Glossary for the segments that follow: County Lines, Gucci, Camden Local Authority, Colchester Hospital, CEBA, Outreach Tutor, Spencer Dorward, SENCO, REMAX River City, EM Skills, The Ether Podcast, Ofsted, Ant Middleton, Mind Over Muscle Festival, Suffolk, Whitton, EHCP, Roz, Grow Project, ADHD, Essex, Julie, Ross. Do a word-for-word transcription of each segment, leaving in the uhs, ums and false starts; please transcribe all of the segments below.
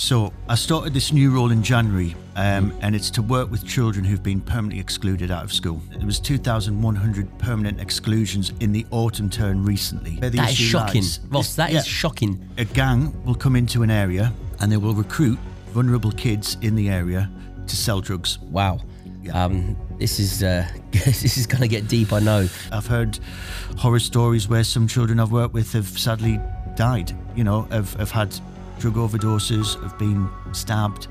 So I started this new role in January, um, and it's to work with children who've been permanently excluded out of school. There was two thousand one hundred permanent exclusions in the autumn turn recently. That is shocking, Ross, that is shocking. A gang will come into an area and they will recruit vulnerable kids in the area to sell drugs. Wow. Yeah. Um, this is uh, this is going to get deep, I know. I've heard horror stories where some children I've worked with have sadly died, you know, have, have had drug overdoses, have been stabbed,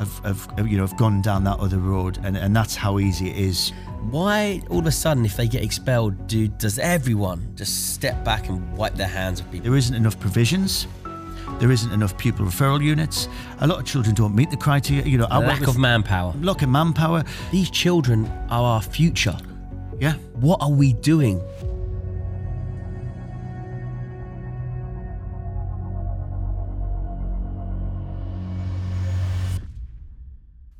have, have, you know, have gone down that other road, and, and that's how easy it is. Why, all of a sudden, if they get expelled, do, does everyone just step back and wipe their hands of people? There isn't enough provisions. There isn't enough pupil referral units. A lot of children don't meet the criteria. You know, I lack of manpower. Lack of manpower. These children are our future. Yeah. What are we doing?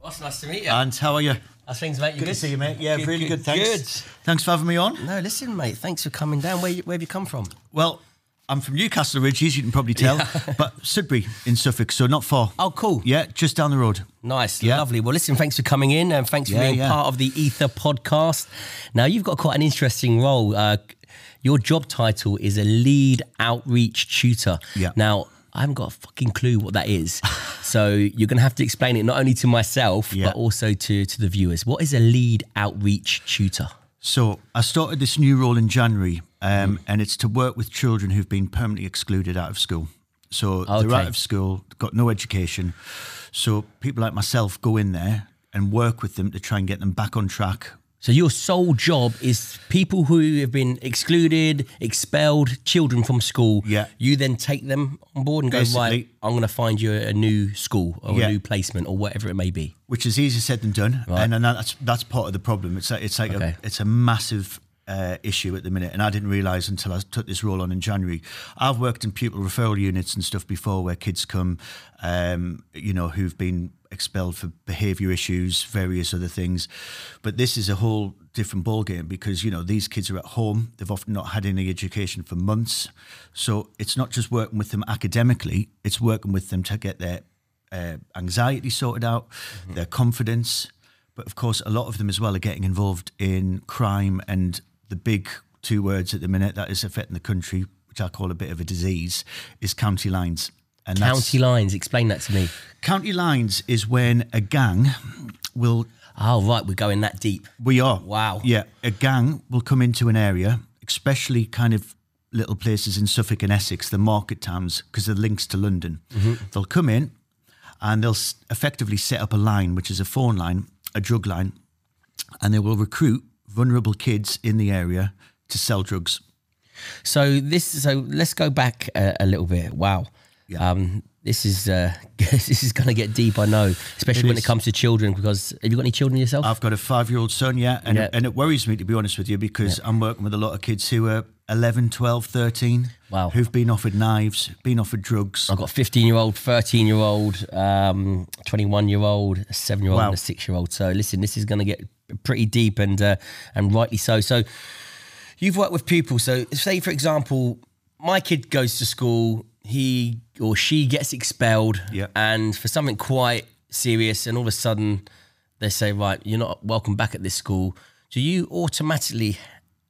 That's nice to meet you. And how are you? How's things, mate? You good? Good to see you, mate. Yeah, good, really good, good. Thanks. Good. Thanks for having me on. No, listen, mate. Thanks for coming down. Where, where have you come from? Well, I'm from Newcastle Ridges, you can probably tell, yeah. But Sudbury in Suffolk, so not far. Oh, cool. Yeah, just down the road. Nice, yeah. Lovely. Well, listen, thanks for coming in and thanks for yeah, being yeah. part of the Ether podcast. Now, you've got quite an interesting role. Uh, your job title is a lead outreach tutor. Yeah. Now, I haven't got a fucking clue what that is. So you're going to have to explain it not only to myself, yeah. but also to, to the viewers. What is a lead outreach tutor? So I started this new role in January, um, mm. and it's to work with children who've been permanently excluded out of school. So okay. they're out of school, got no education. So people like myself go in there and work with them to try and get them back on track. So your sole job is people who have been excluded, expelled, children from school. Yeah. You then take them on board and Basically, go, right, I'm going to find you a new school or yeah. a new placement or whatever it may be. Which is easier said than done. Right. And, and that's that's part of the problem. It's like, it's like okay. a, it's a massive uh, issue at the minute. And I didn't realise until I took this role on in January. I've worked in pupil referral units and stuff before where kids come, um, you know, who've been expelled for behaviour issues, various other things. But this is a whole different ballgame because, you know, these kids are at home. They've often not had any education for months. So it's not just working with them academically, it's working with them to get their uh, anxiety sorted out, mm-hmm. their confidence. But of course, a lot of them as well are getting involved in crime and the big two words at the minute that is affecting the country, which I call a bit of a disease, is County Lines. And County Lines, explain that to me. County Lines is when a gang will... Oh, right, we're going that deep. We are. Wow. Yeah, a gang will come into an area, especially kind of little places in Suffolk and Essex, the market towns, because they're links to London. Mm-hmm. They'll come in and they'll effectively set up a line, which is a phone line, a drug line, and they will recruit vulnerable kids in the area to sell drugs. So this. So let's go back a, a little bit. Wow. Yeah. Um, this is uh, this is going to get deep, I know, especially it when is. It comes to children, because have you got any children yourself? I've got a five-year-old son, yeah, and, yeah. It, and it worries me, to be honest with you, because yeah. I'm working with a lot of kids who are eleven, twelve, thirteen, wow. who've been offered knives, been offered drugs. I've got a fifteen-year-old, thirteen-year-old, twenty-one-year-old, a seven-year-old wow. and a six-year-old. So listen, this is going to get pretty deep and, uh, and rightly so. So you've worked with pupils. So say, for example, my kid goes to school, he or she gets expelled yeah. and for something quite serious, and all of a sudden they say, right, you're not welcome back at this school. Do you automatically,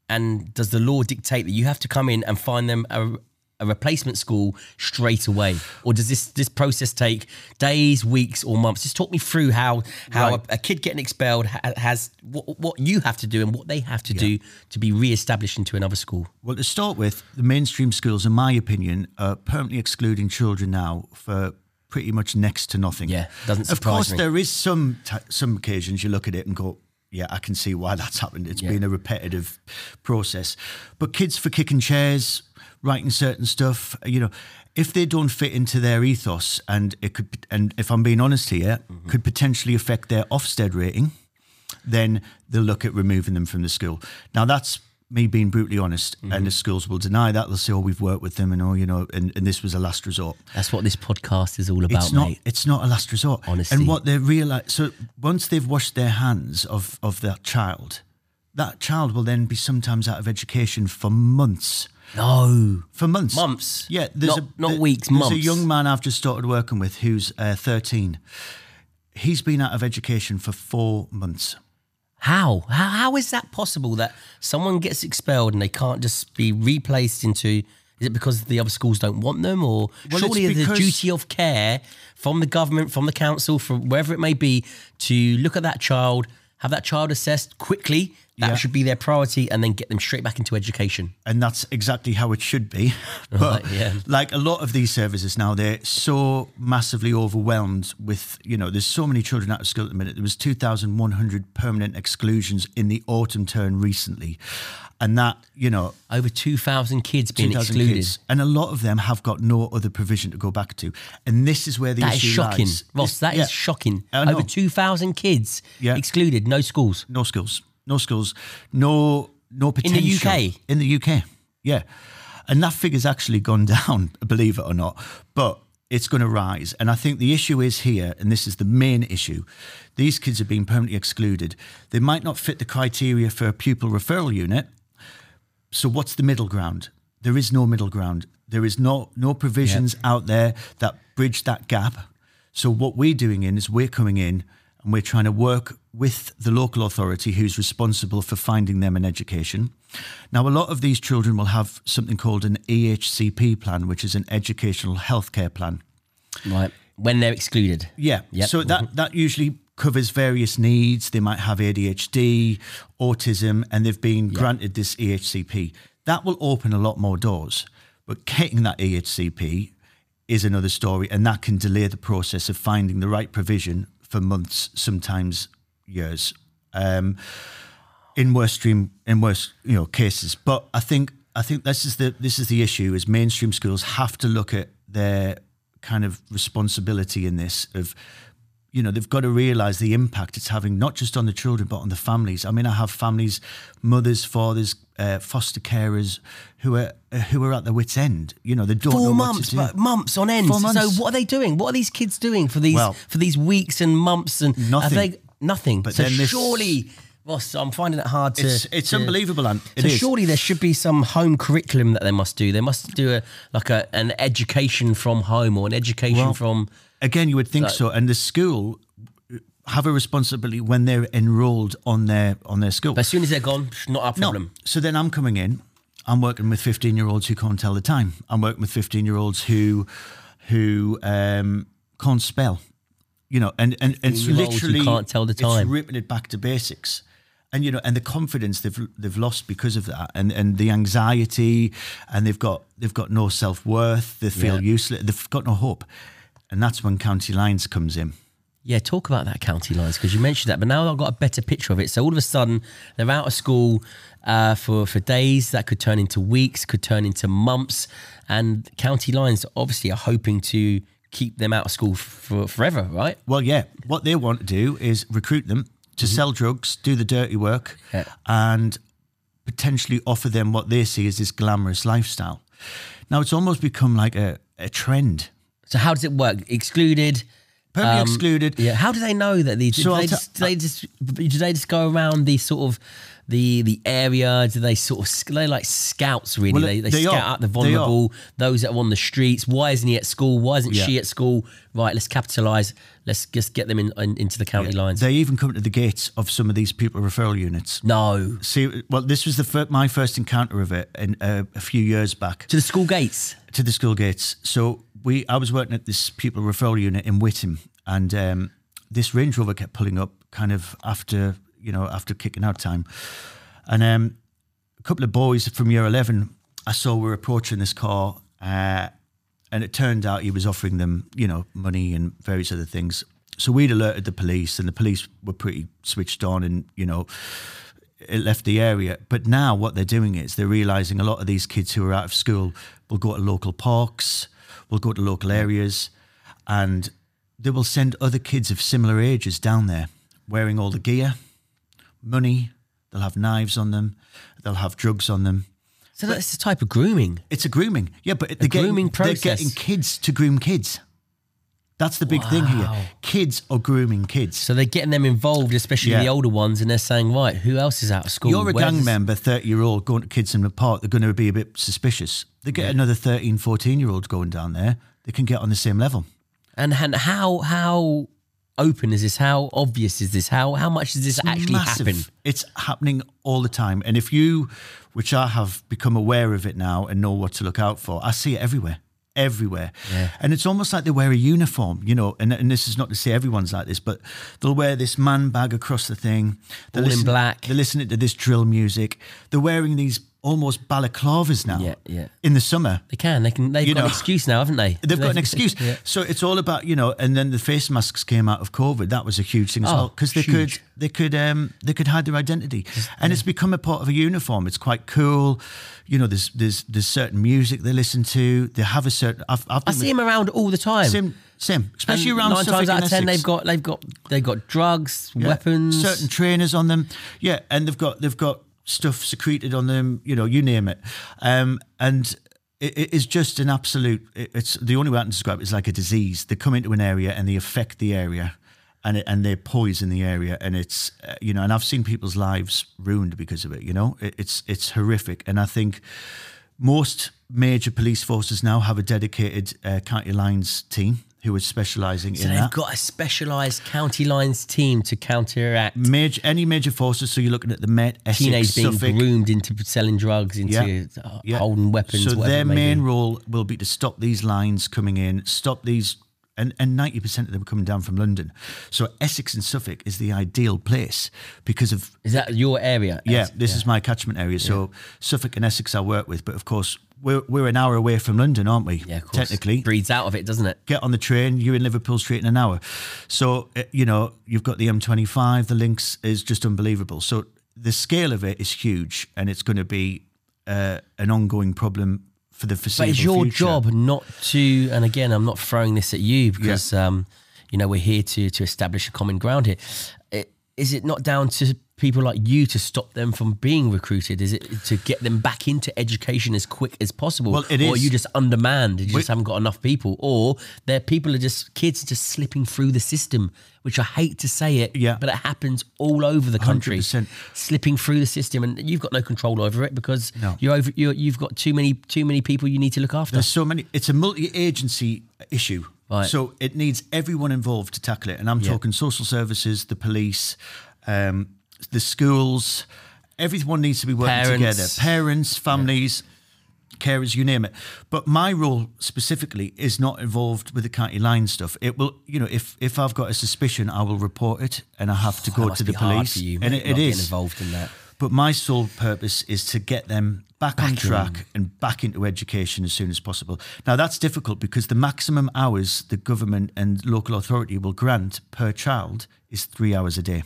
and does the law dictate that you have to come in and find them a, a replacement school straight away? Or does this, this process take days, weeks or months? Just talk me through how, how right. a, a kid getting expelled has, what, what you have to do and what they have to yeah. do to be re-established into another school. Well, to start with, the mainstream schools, in my opinion, are permanently excluding children now for pretty much next to nothing. Yeah, doesn't surprise me. Of course, me. There is some, t- some occasions you look at it and go, yeah, I can see why that's happened. It's yeah. been a repetitive process. But kids for kicking chairs, writing certain stuff, you know, if they don't fit into their ethos, and it could, and if I'm being honest here, mm-hmm. could potentially affect their Ofsted rating, then they'll look at removing them from the school. Now that's me being brutally honest, mm-hmm. and the schools will deny that. They'll say, oh, we've worked with them and oh, you know, and, and this was a last resort. That's what this podcast is all about, it's not, mate. It's not a last resort. Honestly. And what they realise, so once they've washed their hands of, of that child, that child will then be sometimes out of education for months. No. For months. Months. Yeah. There's not, a, not weeks, there's months. There's a young man I've just started working with who's uh, thirteen. He's been out of education for four months. How? how? How is that possible that someone gets expelled and they can't just be replaced into... Is it because the other schools don't want them? Or well, surely the duty of care from the government, from the council, from wherever it may be, to look at that child, have that child assessed quickly. That yeah. should be their priority, and then get them straight back into education. And that's exactly how it should be. But right, yeah. like a lot of these services now, they're so massively overwhelmed with, you know, there's so many children out of school at the minute. There was two thousand one hundred permanent exclusions in the autumn turn recently. And that, you know... Over two thousand kids being excluded. Kids. And a lot of them have got no other provision to go back to. And this is where the that issue is shocking. Lies. Ross, this, that yeah. is shocking. Uh, Over no. two thousand kids yeah. excluded, no schools. No schools. No schools, no no potential. In the U K? In the U K, yeah. And that figure's actually gone down, believe it or not, but it's going to rise. And I think the issue is here, and this is the main issue, these kids have been permanently excluded. They might not fit the criteria for a pupil referral unit, so what's the middle ground? There is no middle ground. There is no, no provisions yeah. out there that bridge that gap. So what we're doing in is we're coming in and we're trying to work with the local authority who's responsible for finding them an education. Now, a lot of these children will have something called an E H C P plan, which is an educational healthcare plan. Right, when they're excluded. Yeah, yep. So that, that usually covers various needs. They might have A D H D, autism, and they've been yep. granted this E H C P. That will open a lot more doors, but getting that E H C P is another story, and that can delay the process of finding the right provision for months, sometimes years, um, in worse stream, in worse you know cases. But I think I think this is the this is the issue: is mainstream schools have to look at their kind of responsibility in this. Of you know they've got to realise the impact it's having not just on the children but on the families. I mean, I have families, mothers, fathers, uh, foster carers who are who are at their wits' end. You know they don't Four know months, what to do. Months on end. Four months. So what are they doing? What are these kids doing for these well, for these weeks and months and nothing? Have they, Nothing. But so then this, surely, Ross, I'm finding it hard to... It's, it's to, unbelievable, Ant. It so is. Surely there should be some home curriculum that they must do. They must do a like a, an education from home or an education well, from... Again, you would think like, so. And the school have a responsibility when they're enrolled on their on their school. But as soon as they're gone, not our problem. No. So then I'm coming in, I'm working with fifteen-year-olds who can't tell the time. I'm working with fifteen-year-olds who, who um, can't spell. You know, and, and, and it's literally you can't tell the time. It's ripping it back to basics, and you know, and the confidence they've they've lost because of that, and and the anxiety, and they've got they've got no self worth. They feel yeah. useless. They've got no hope, and that's when County Lines comes in. Yeah, talk about that County Lines because you mentioned that, but now I've got a better picture of it. So all of a sudden they're out of school uh, for for days. That could turn into weeks, could turn into months, and County Lines obviously are hoping to keep them out of school for forever, right? Well, yeah. What they want to do is recruit them to mm-hmm. sell drugs, do the dirty work, yeah. and potentially offer them what they see as this glamorous lifestyle. Now, it's almost become like a, a trend. So how does it work? Excluded? Permanently um, excluded. Yeah. How do they know that these... So do, they just, do, they just, do they just go around the sort of... the the area? Do they sort of, they're like scouts really? Well, they they, they scout are. out the vulnerable, those that are on the streets. Why isn't he at school? Why isn't yeah. she at school? Right, let's capitalise. Let's just get them in, in into the County yeah. Lines. They even come to the gates of some of these pupil referral units. No. See, well, this was the fir- my first encounter of it in, uh, a few years back. To the school gates? To the school gates. So we, I was working at this pupil referral unit in Whitton, and um, this Range Rover kept pulling up kind of after... you know, after kicking out time. And um, a couple of boys from year eleven, I saw were approaching this car uh, and it turned out he was offering them, you know, money and various other things. So we'd alerted the police and the police were pretty switched on and, you know, it left the area. But now what they're doing is they're realising a lot of these kids who are out of school will go to local parks, will go to local areas, and they will send other kids of similar ages down there wearing all the gear, money, they'll have knives on them, they'll have drugs on them. So but that's the type of grooming. It's a grooming, yeah, but they're, a getting, grooming process. They're getting kids to groom kids. That's the big wow. thing here. Kids are grooming kids. So they're getting them involved, especially yeah. the older ones, and they're saying, right, who else is out of school? You're a Where's... gang member, thirty-year-old, going to kids in the park, they're going to be a bit suspicious. They get yeah. another thirteen, fourteen-year-olds going down there. They can get on the same level. And, and how how open is this? How obvious is this? How how much does this it's actually massive. happen? It's happening all the time. And if you, which I have become aware of it now and know what to look out for, I see it everywhere. everywhere yeah. And it's almost like they wear a uniform, you know, and, and this is not to say everyone's like this, but they'll wear this man bag across the thing, they're all in black, they're listening to this drill music, they're wearing these almost balaclavas now yeah, yeah. in the summer. They can, they can, they've you got know, an excuse now, haven't they? They've got an excuse. yeah. So it's all about, you know, and then the face masks came out of COVID. That was a huge thing as oh, well, because they huge. could, they could, um, they could hide their identity. And yeah. it's become a part of a uniform. It's quite cool. You know, there's, there's, there's certain music they listen to. They have a certain, I've, I've I see with, them around all the time. Same, same, especially and around nine Suffolk times out of ten, they've got, they've got, they've got drugs, yeah. weapons, certain trainers on them. Yeah. And they've got, they've got, stuff secreted on them, you know, you name it. Um, and it, it is just an absolute, it, it's the only way I can describe it is like a disease. They come into an area and they affect the area and it, and they poison the area. And it's, uh, you know, and I've seen people's lives ruined because of it, you know, it, it's, it's horrific. And I think most major police forces now have a dedicated uh, County Lines team who is specialising so in that. So they've got a specialised County Lines team to counteract... Major, any major forces, so you're looking at the Met, Essex, teenage being Suffolk. groomed into selling drugs, into yeah, yeah. holding weapons, so their main role will be to stop these lines coming in, stop these... And, and ninety percent of them are coming down from London. So Essex and Suffolk is the ideal place because of... Is that your area? Yeah, Essex? this yeah. is my catchment area. So yeah. Suffolk and Essex I work with, but of course... We're, we're an hour away from London, aren't we? Yeah, of course. Technically. Breeds out of it, doesn't it? Get on the train, you're in Liverpool straight in an hour. So, uh, you know, you've got the M twenty-five, the links is just unbelievable. So the scale of it is huge and it's going to be uh, an ongoing problem for the foreseeable future. But it's your job not to, and again, I'm not throwing this at you because, yeah. um, you know, we're here to, to establish a common ground here. It, is it not down to... people like you to stop them from being recruited? Is it to get them back into education as quick as possible? Well, it is. Or are you just undermanned, you we just haven't got enough people, or their people are just, kids are just slipping through the system, which I hate to say it, yeah. but it happens all over the country, one hundred percent. Slipping through the system, and you've got no control over it because no. you're over, you're, you've got too many, too many people you need to look after. There's so many, it's a multi-agency issue. Right. So it needs everyone involved to tackle it. And I'm yeah. talking social services, the police, um, the schools, everyone needs to be working parents. together. Parents, families, yeah. carers, you name it. But my role specifically is not involved with the County Line stuff. It will, you know, if if I've got a suspicion, I will report it and I have to oh, go to the police. You, and it, it is involved in that. But my sole purpose is to get them back, back on track in. and back into education as soon as possible. Now, that's difficult because the maximum hours the government and local authority will grant per child is three hours a day.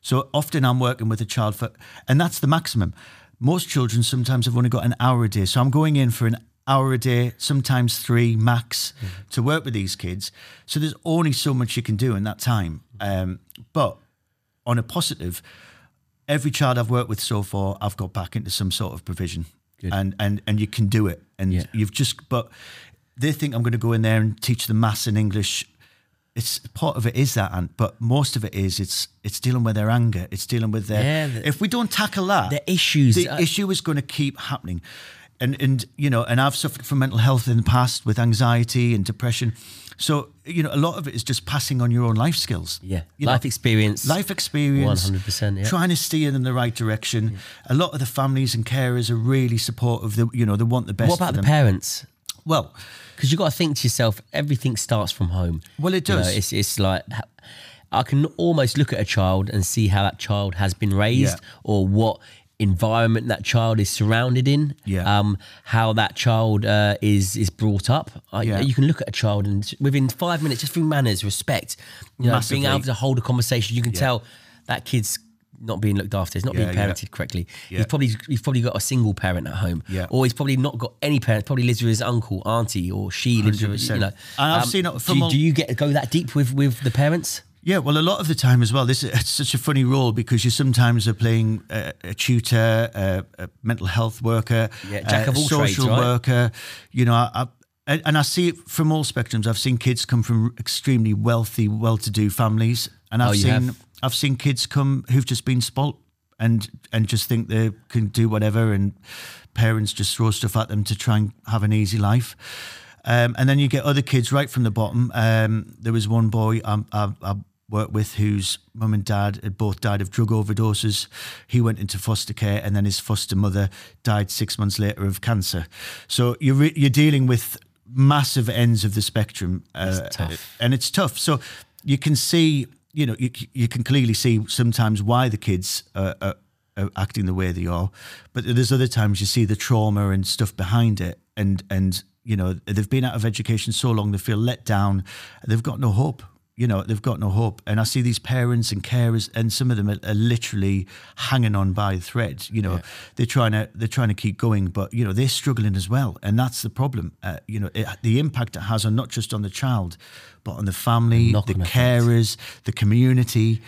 So often I'm working with a child for, and that's the maximum. Most children sometimes have only got an hour a day. So I'm going in for an hour a day, sometimes three max, mm-hmm. to work with these kids. So there's only so much you can do in that time. Um, but on a positive, every child I've worked with so far, I've got back into some sort of provision. Good. And, and, and you can do it. And yeah. you've just, but they think I'm going to go in there and teach them maths and English. It's part of it is that, Ant, but most of it is it's it's dealing with their anger. It's dealing with their. Yeah, the, if we don't tackle that, the issues, the are... issue is going to keep happening, and and you know, and I've suffered from mental health in the past with anxiety and depression, so you know, a lot of it is just passing on your own life skills. Yeah, you life know, experience, life experience, one hundred percent. Yeah. Trying to steer them in the right direction. Yeah. A lot of the families and carers are really supportive. They, you know, they want the best. What about for them. the parents? Well, because you've got to think to yourself, everything starts from home. Well, it does. You know, it's, it's like, I can almost look at a child and see how that child has been raised yeah. or what environment that child is surrounded in, yeah. um, how that child uh, is is brought up. I, yeah. You can look at a child and within five minutes, just through manners, respect, you know, being able to hold a conversation, you can yeah. tell that kid's not being looked after, he's not yeah, being parented yeah. correctly. Yeah. He's probably he's probably got a single parent at home, yeah. or he's probably not got any parents. Probably lives with his uncle, auntie, or she lives with you know. I've um, seen it from. Do, do you get go that deep with with the parents? Yeah, well, a lot of the time as well. This is it's such a funny role because you sometimes are playing a, a tutor, a, a mental health worker, yeah, jack of all trades, social worker. You know, I, I, And, and I see it from all spectrums. I've seen kids come from extremely wealthy, well-to-do families, and I've oh, seen have? I've seen kids come who've just been spoilt and and just think they can do whatever, and parents just throw stuff at them to try and have an easy life. Um, and then you get other kids right from the bottom. Um, there was one boy I, I, I worked with whose mum and dad had both died of drug overdoses. He went into foster care, and then his foster mother died six months later of cancer. So you're re- you're dealing with massive ends of the spectrum, uh, it's tough. and it's tough. So you can see, you know, you you can clearly see sometimes why the kids are, are, are acting the way they are, but there's other times you see the trauma and stuff behind it, and and. You know, they've been out of education so long, they feel let down. They've got no hope. You know, they've got no hope. And I see these parents and carers, and some of them are, are literally hanging on by a thread. You know, yeah. they're trying to they're trying to keep going, but you know they're struggling as well, and that's the problem. Uh, you know, it, the impact it has on not just on the child, but on the family, the, the carers, the community.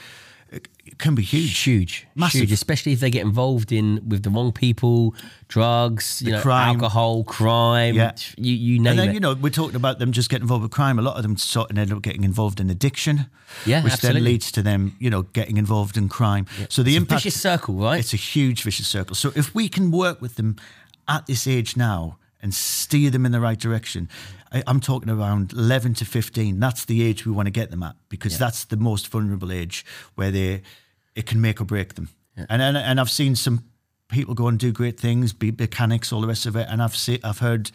It can be huge, huge, massive, huge, especially if they get involved in with the wrong people, drugs, you know, crime. alcohol, crime, yeah. you, you name it. And then, it. you know, we're talking about them just getting involved with crime. A lot of them sort of end up getting involved in addiction, yeah, which absolutely. then leads to them, you know, getting involved in crime. Yeah. So the it's impact, a vicious circle, right? It's a huge vicious circle. So if we can work with them at this age now and steer them in the right direction. I, I'm talking around eleven to fifteen. That's the age we want to get them at, because yeah. that's the most vulnerable age where they it can make or break them. Yeah. And, and and I've seen some people go and do great things, be mechanics, all the rest of it. And I've see, I've heard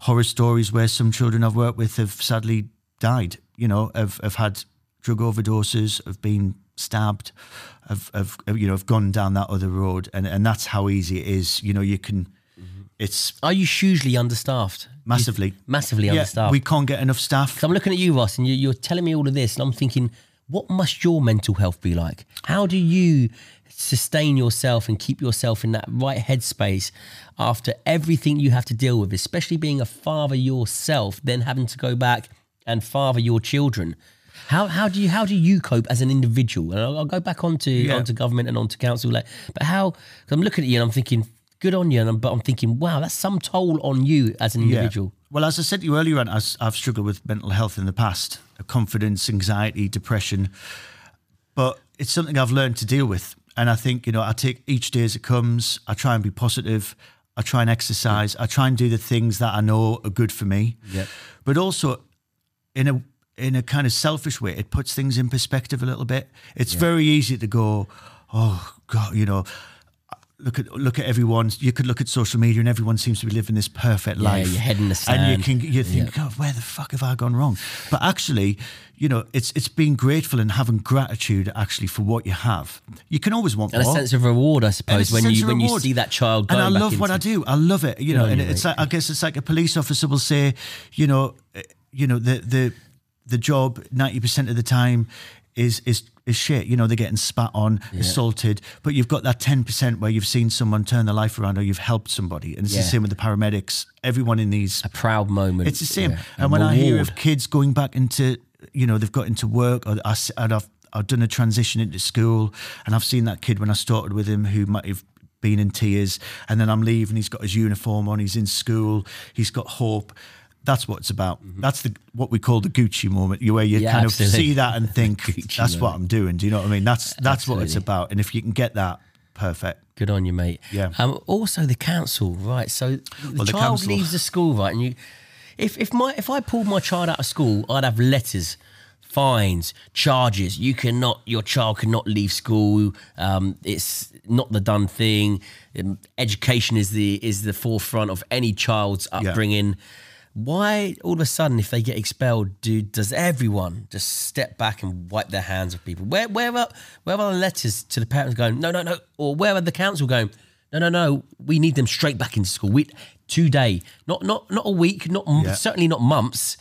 horror stories where some children I've worked with have sadly died. You know, have have had drug overdoses, have been stabbed, have have you know have gone down that other road. And and that's how easy it is. You know, you can. It's Are you hugely understaffed? Massively. You're massively yeah, understaffed. We can't get enough staff. Because I'm looking at you, Ross, and you, you're telling me all of this, and I'm thinking, what must your mental health be like? How do you sustain yourself and keep yourself in that right headspace after everything you have to deal with, especially being a father yourself, then having to go back and father your children? How how do you how do you cope as an individual? And I'll, I'll go back onto, yeah. onto government and onto council. Like, but how, because I'm looking at you and I'm thinking, good on you, and I'm, but I'm thinking, wow, that's some toll on you as an individual. Yeah. Well, as I said to you earlier on, I've struggled with mental health in the past, confidence, anxiety, depression, but it's something I've learned to deal with. And I think, you know, I take each day as it comes. I try and be positive. I try and exercise. Yeah. I try and do the things that I know are good for me. Yeah. But also in a, in a kind of selfish way, it puts things in perspective a little bit. It's yeah. very easy to go, oh God, you know, Look at look at everyone. You could look at social media, and everyone seems to be living this perfect life. Yeah, your head in the sand, and you can you think, yeah. God, where the fuck have I gone wrong? But actually, you know, it's it's being grateful and having gratitude actually for what you have. You can always want and more. And a sense of reward, I suppose, when you when you see that child. Going and I love back what I do. I love it. You know, no, and it's right. like, I guess it's like a police officer will say, you know, you know the the the job ninety percent of the time is is. is shit, you know, they're getting spat on, yeah. assaulted, but you've got that ten percent where you've seen someone turn their life around or you've helped somebody. And it's yeah. the same with the paramedics, everyone in these. A proud moment. It's the same. Yeah. And when reward. I hear of kids going back into, you know, they've got into work, or I, I've, I've done a transition into school, and I've seen that kid when I started with him who might have been in tears, and then I'm leaving, he's got his uniform on, he's in school, he's got hope. That's what it's about. Mm-hmm. That's the what we call the Gucci moment, where you yeah, kind of absolutely. see that and think, that's moment. what I'm doing. Do you know what I mean? That's that's absolutely. what it's about. And if you can get that, perfect. Good on you, mate. Yeah. Um, also the council, right? So the well, child the leaves the school, right? And you, if if my if I pulled my child out of school, I'd have letters, fines, charges. You cannot, your child cannot leave school. Um, it's not the done thing. Education is the is the forefront of any child's upbringing. Yeah. Why all of a sudden, if they get expelled, do does everyone just step back and wipe their hands of people? Where where are where are the letters to the parents going? No, no, no. Or where are the council going? No, no, no. We need them straight back into school. We, today, not not not a week, not yeah. certainly not months.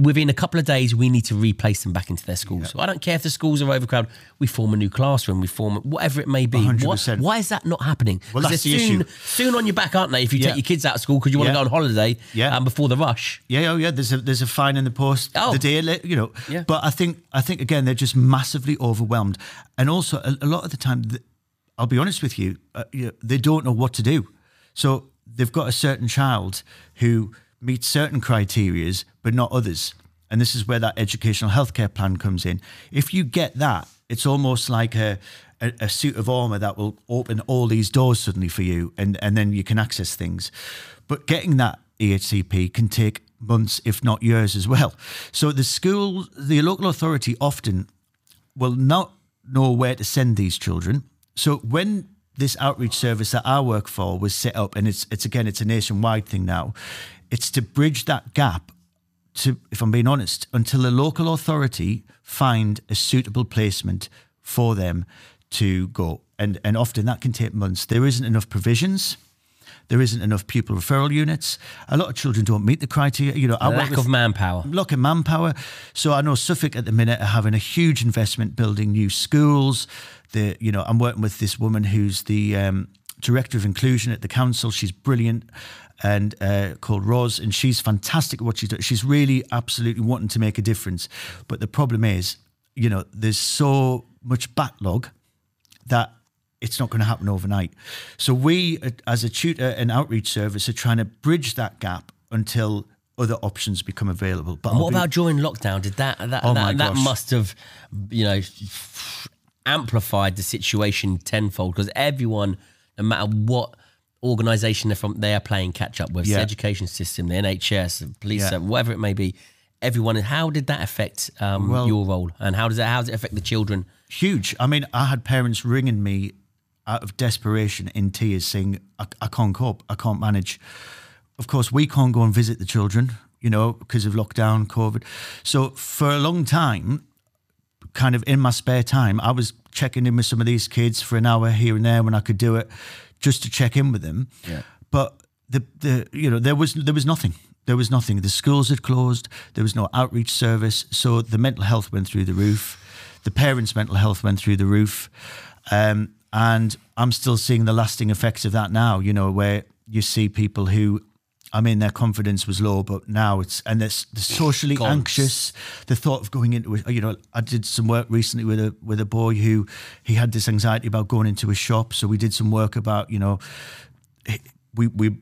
Within a couple of days, we need to replace them back into their schools. Yeah. So I don't care if the schools are overcrowded. We form a new classroom. We form whatever it may be. one hundred percent. Why, why is that not happening? Well, that's the soon, issue. Soon on your back, aren't they? If you yeah. take your kids out of school because you want to yeah. go on holiday yeah. um, before the rush. Yeah, oh yeah. There's a there's a fine in the post oh. the day, you know. Yeah. But I think I think again they're just massively overwhelmed, and also a, a lot of the time, I'll be honest with you, uh, you know, they don't know what to do. So they've got a certain child who meet certain criterias but not others. And this is where that educational healthcare plan comes in. If you get that, it's almost like a, a, a suit of armor that will open all these doors suddenly for you, and, and then you can access things. But getting that E H C P can take months, if not years as well. So the school, the local authority often will not know where to send these children. So when this outreach service that I work for was set up, and it's, it's again, it's a nationwide thing now, it's to bridge that gap to, if I'm being honest, until a local authority find a suitable placement for them to go. And, and often that can take months. There isn't enough provisions. There isn't enough pupil referral units. A lot of children don't meet the criteria. You know, I lack of manpower. Lack of manpower. So I know Suffolk at the minute are having a huge investment building new schools. The, you know, I'm working with this woman who's the um, director of inclusion at the council. She's brilliant, and uh, called Roz, and she's fantastic at what she does. She's really absolutely wanting to make a difference. But the problem is, you know, there's so much backlog that it's not going to happen overnight. So we, as a tutor and outreach service, are trying to bridge that gap until other options become available. But what be, about during lockdown? Did that that oh that, that must have, you know, amplified the situation tenfold, because everyone, no matter what organisation they're from, they are playing catch up with. Yeah. The education system, the N H S, the police, yeah. whatever it may be. Everyone, how did that affect um, well, your role, and how does that how does it affect the children? Huge. I mean, I had parents ringing me out of desperation, in tears, saying, I, I can't cope, I can't manage. Of course, we can't go and visit the children, you know, because of lockdown, COVID. So for a long time, kind of in my spare time, I was checking in with some of these kids for an hour here and there when I could do it, just to check in with them. Yeah. But the the you know there was there was nothing. There was nothing. The schools had closed. There was no outreach service. So the mental health went through the roof. The parents' mental health went through the roof. Um, and I'm still seeing the lasting effects of that now, you know, where you see people who, I mean, their confidence was low, but now it's, and they're, they're socially Gods. anxious. The thought of going into, you know, I did some work recently with a with a boy who, he had this anxiety about going into a shop. So we did some work about, you know, we we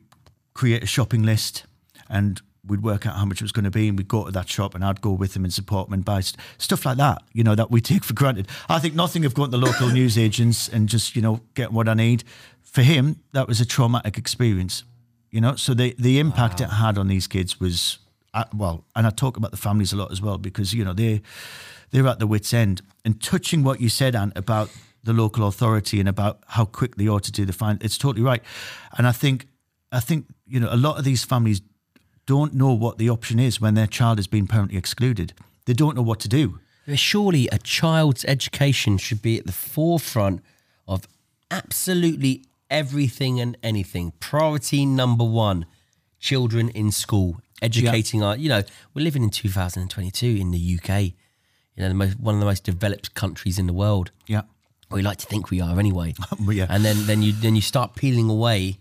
create a shopping list, and we'd work out how much it was going to be, and we'd go to that shop, and I'd go with them and support them and buy st- stuff like that, you know, that we take for granted. I think nothing of going to local news agents and just, you know, getting what I need. For him, that was a traumatic experience, you know? So the, the impact wow. it had on these kids was, uh, well, and I talk about the families a lot as well, because, you know, they, they're at the wit's end. And touching what you said, Ant, about the local authority and about how quick they ought to do the fine, it's totally right. And I think, I think, you know, a lot of these families don't know what the option is when their child has been parentally excluded. They don't know what to do. Surely a child's education should be at the forefront of absolutely everything and anything. Priority number one, children in school, educating yeah. our, you know, we're living in two thousand twenty-two in the U K, you know, the most, one of the most developed countries in the world. Yeah. We like to think we are anyway. yeah. And then, then you, then you start peeling away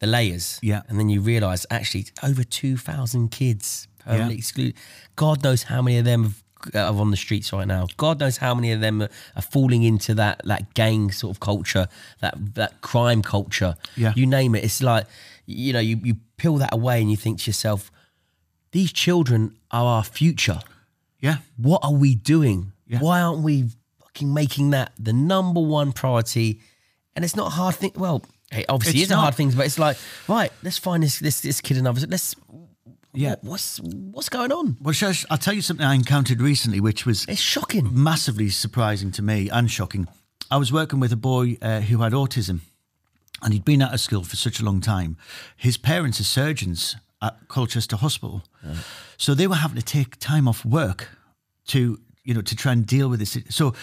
the layers, yeah, and then you realise actually over two thousand kids permanently yeah. excluded. God knows how many of them are on the streets right now. God knows how many of them are falling into that that gang sort of culture, that that crime culture. Yeah, you name it. It's like, you know, you you peel that away and you think to yourself, these children are our future. Yeah, what are we doing? Yeah. Why aren't we fucking making that the number one priority? And it's not a hard thing. Well. Hey, obviously it's, it's a hard thing, but it's like, right, let's find this this, this kid and others. Let's, yeah. What, what's what's going on? Well, I'll tell you something I encountered recently, which was it's shocking, massively surprising to me and shocking. I was working with a boy uh, who had autism, and he'd been out of school for such a long time. His parents are surgeons at Colchester Hospital, yeah. so they were having to take time off work to you know to try and deal with this. So.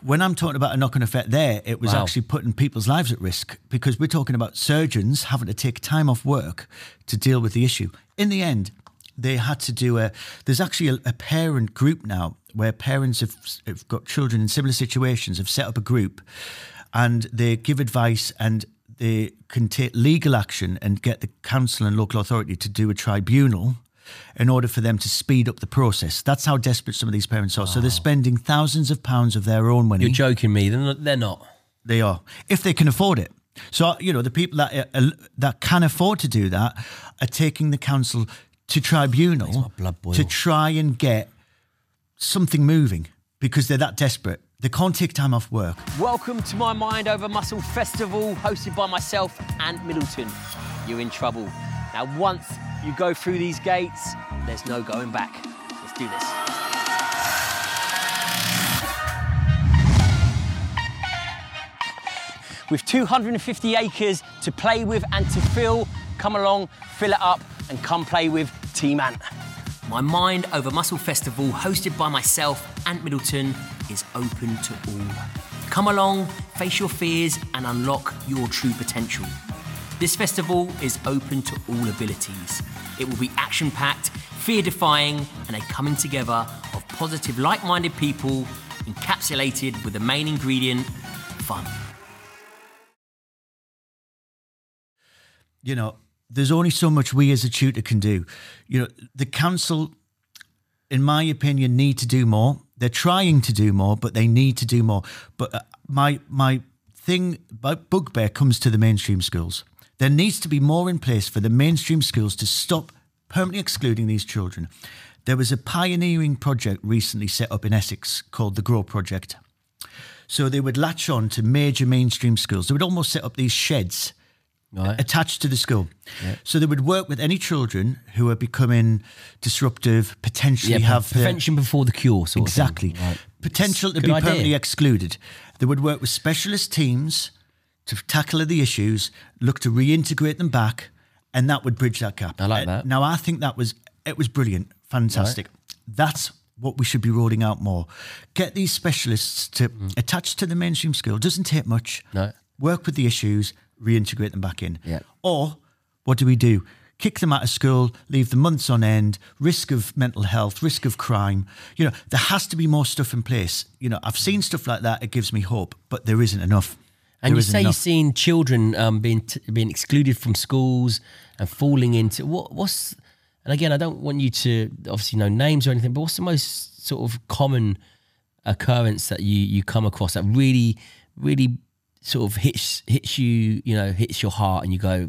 When I'm talking about a knock-on effect there, it was wow. actually putting people's lives at risk, because we're talking about surgeons having to take time off work to deal with the issue. In the end, they had to do a... There's actually a, a parent group now where parents have, have got children in similar situations, have set up a group, and they give advice, and they can take legal action and get the council and local authority to do a tribunal in order for them to speed up the process. That's how desperate some of these parents are. Oh. So they're spending thousands of pounds of their own money. You're joking me. They're not. They're not. They are. If they can afford it. So, you know, the people that, uh, that can afford to do that are taking the council to tribunal to try and get something moving because they're that desperate. They can't take time off work. Welcome to my Mind Over Muscle Festival, hosted by myself, Ant Middleton. You're in trouble. Now, once you go through these gates, there's no going back. Let's do this. With two hundred fifty acres to play with and to fill, come along, fill it up, and come play with Team Ant. My Mind Over Muscle Festival, hosted by myself, Ant Middleton, is open to all. Come along, face your fears, and unlock your true potential. This festival is open to all abilities. It will be action-packed, fear-defying, and a coming together of positive, like-minded people, encapsulated with the main ingredient, fun. You know, there's only so much we as a tutor can do. You know, the council, in my opinion, need to do more. They're trying to do more, but they need to do more. But my my thing, my bugbear comes to the mainstream schools. There needs to be more in place for the mainstream schools to stop permanently excluding these children. There was a pioneering project recently set up in Essex called the Grow Project. So they would latch on to major mainstream schools. They would almost set up these sheds right. attached to the school. Yeah. So they would work with any children who are becoming disruptive, potentially yeah, have... Prevention the, before the cure sort Exactly. Of right. Potential it's to be idea. Permanently excluded. They would work with specialist teams to tackle the issues, look to reintegrate them back, and that would bridge that gap. I like that. Uh, now, I think that was, it was brilliant, fantastic. Right. That's what we should be rolling out more. Get these specialists to mm. attach to the mainstream school. Doesn't take much. No. Work with the issues, reintegrate them back in. Yeah. Or what do we do? Kick them out of school, leave them months on end, risk of mental health, risk of crime. You know, there has to be more stuff in place. You know, I've seen stuff like that. It gives me hope, but there isn't enough. And there you say enough. You've seen children um, being t- being excluded from schools and falling into what? What's and again, I don't want you to obviously know names or anything, but what's the most sort of common occurrence that you you come across that really, really sort of hits hits you, you know, hits your heart and you go,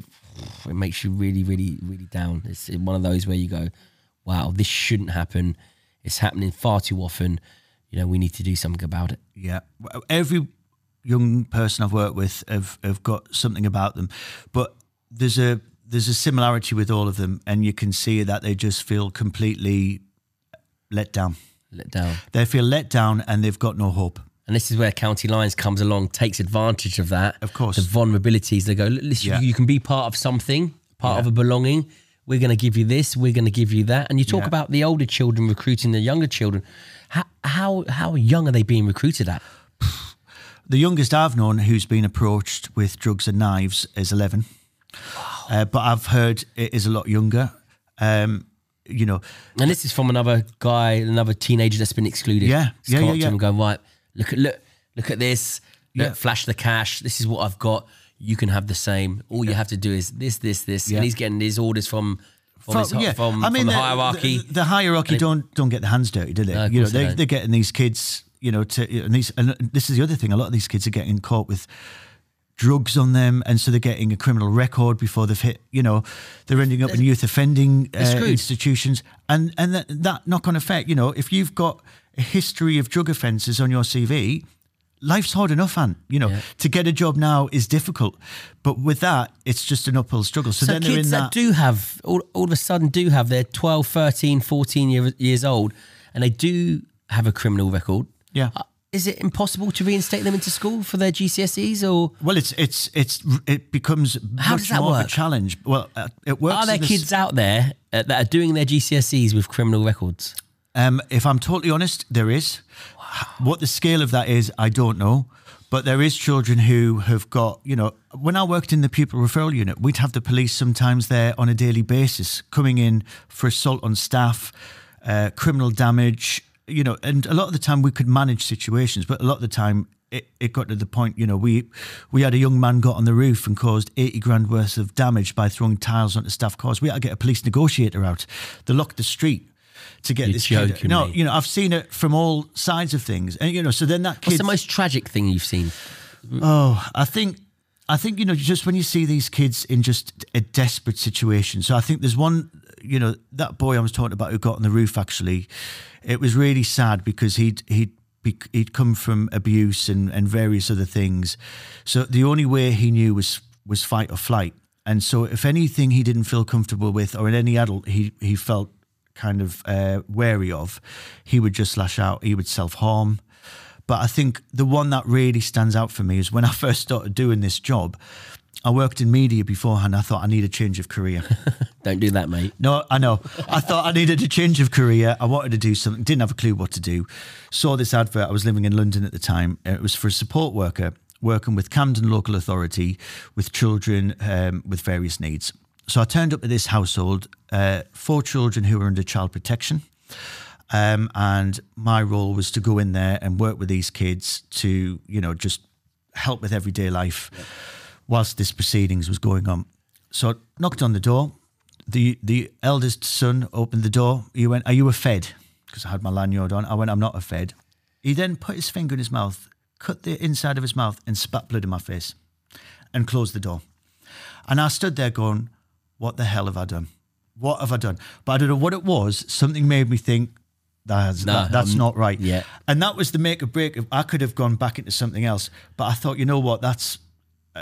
it makes you really, really, really down. It's one of those where you go, wow, this shouldn't happen. It's happening far too often. You know, we need to do something about it. Yeah. Every young person I've worked with have, have got something about them, but there's a, there's a similarity with all of them. And you can see that they just feel completely let down, let down. They feel let down and they've got no hope. And this is where County Lines comes along, takes advantage of that. Of course. The vulnerabilities. They go, listen, yeah. you can be part of something, part yeah. of a belonging. We're going to give you this. We're going to give you that. And you talk yeah. about the older children recruiting the younger children. How how, how young are they being recruited at? The youngest I've known who's been approached with drugs and knives is eleven. Wow. Uh, but I've heard it is a lot younger. Um You know. And this is from another guy, another teenager that's been excluded. Yeah. It's yeah, yeah, yeah. And going, right. Look at look look at this. Look, yeah. Flash the cash. This is what I've got. You can have the same. All you yeah. have to do is this, this, this. Yeah. And he's getting his orders from from, from, his, yeah. from, I mean, from the, the hierarchy. The, the hierarchy they, don't don't get their hands dirty, do they? No, you know, they, they they're getting these kids. You know, to and these and this is the other thing. A lot of these kids are getting caught with drugs on them, and so they're getting a criminal record before they've hit. You know, they're ending up in youth offending uh, institutions, and and that, that knock on effect. You know, if you've got a history of drug offences on your C V, life's hard enough, Ant. You know, yeah. to get a job now is difficult. But with that, it's just an uphill struggle. So, so then kids they're in that, that do have, all, all of a sudden do have, they're twelve, thirteen, fourteen year, years old, and they do have a criminal record. Yeah. Uh, is it impossible to reinstate them into school for their G C S Es or? Well, it's, it's, it's, it becomes How much does that more work? Of a challenge. Well, uh, it works. Are there kids s- out there uh, that are doing their G C S Es with criminal records? Um, if I'm totally honest, there is. Wow. What the scale of that is, I don't know. But there is children who have got, you know, when I worked in the pupil referral unit, we'd have the police sometimes there on a daily basis coming in for assault on staff, uh, criminal damage, you know, and a lot of the time we could manage situations, but a lot of the time it, it got to the point, you know, we we had a young man got on the roof and caused eighty grand worth of damage by throwing tiles onto staff cars. We had to get a police negotiator out. They locked the street. To get You're this joking kid. No, me. You know, I've seen it from all sides of things. And, you know, so then that kid... What's the most tragic thing you've seen? Oh, I think, I think you know, just when you see these kids in just a desperate situation. So I think there's one you know, that boy I was talking about who got on the roof, actually, it was really sad because he'd he'd he'd come from abuse and, and various other things. So the only way he knew was was fight or flight. And so if anything he didn't feel comfortable with, or in any adult he, he felt kind of uh, wary of, he would just lash out, he would self-harm. But I think the one that really stands out for me is when I first started doing this job, I worked in media beforehand. I thought I need a change of career. Don't do that, mate. No, I know. I thought I needed a change of career. I wanted to do something. Didn't have a clue what to do. Saw this advert. I was living in London at the time. It was for a support worker working with Camden Local Authority with children um, with various needs. So I turned up at this household, uh, four children who were under child protection. Um, and my role was to go in there and work with these kids to, you know, just help with everyday life. Yep. Whilst this proceedings was going on. So I knocked on the door. The the eldest son opened the door. He went, "Are you a fed?" Because I had my lanyard on. I went, "I'm not a fed." He then put his finger in his mouth, cut the inside of his mouth and spat blood in my face and closed the door. And I stood there going, what the hell have I done? What have I done? But I don't know what it was. Something made me think, That's, no, that, that's not right. Yeah. And that was the make or break. Of, I could have gone back into something else. But I thought, you know what, that's...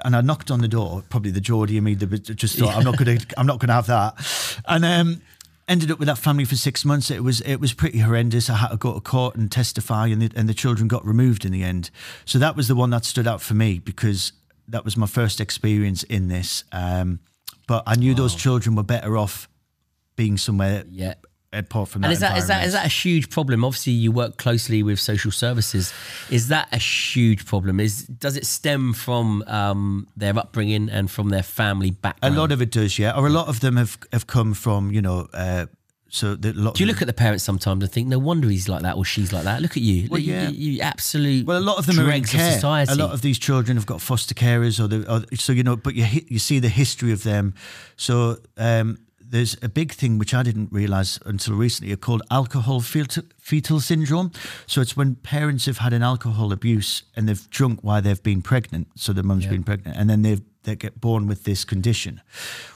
And I knocked on the door. Probably the Geordie in me just thought, yeah. I'm not going to, I'm not going to have that. And um, ended up with that family for six months. It was, it was pretty horrendous. I had to go to court and testify, and the, and the children got removed in the end. So that was the one that stood out for me because that was my first experience in this. Um, but I knew wow. those children were better off being somewhere. Yeah. Apart from that, and is that, is that is that a huge problem? Obviously, you work closely with social services. Is that a huge problem? Is does it stem from um, their upbringing and from their family background? A lot of it does, yeah. Or a lot of them have have come from, you know. Uh, so the, a lot. Do you look at the parents sometimes and think, no wonder he's like that or she's like that? Look at you, well, look, yeah, you, you absolute. Well, a lot of them are in care. Society. A lot of these children have got foster carers, or, the, or so you know. But you you see the history of them, so. Um, There's a big thing which I didn't realise until recently called alcohol fetal, fetal syndrome. So it's when parents have had an alcohol abuse and they've drunk while they've been pregnant. So their mum's yeah. been pregnant, and then they they get born with this condition,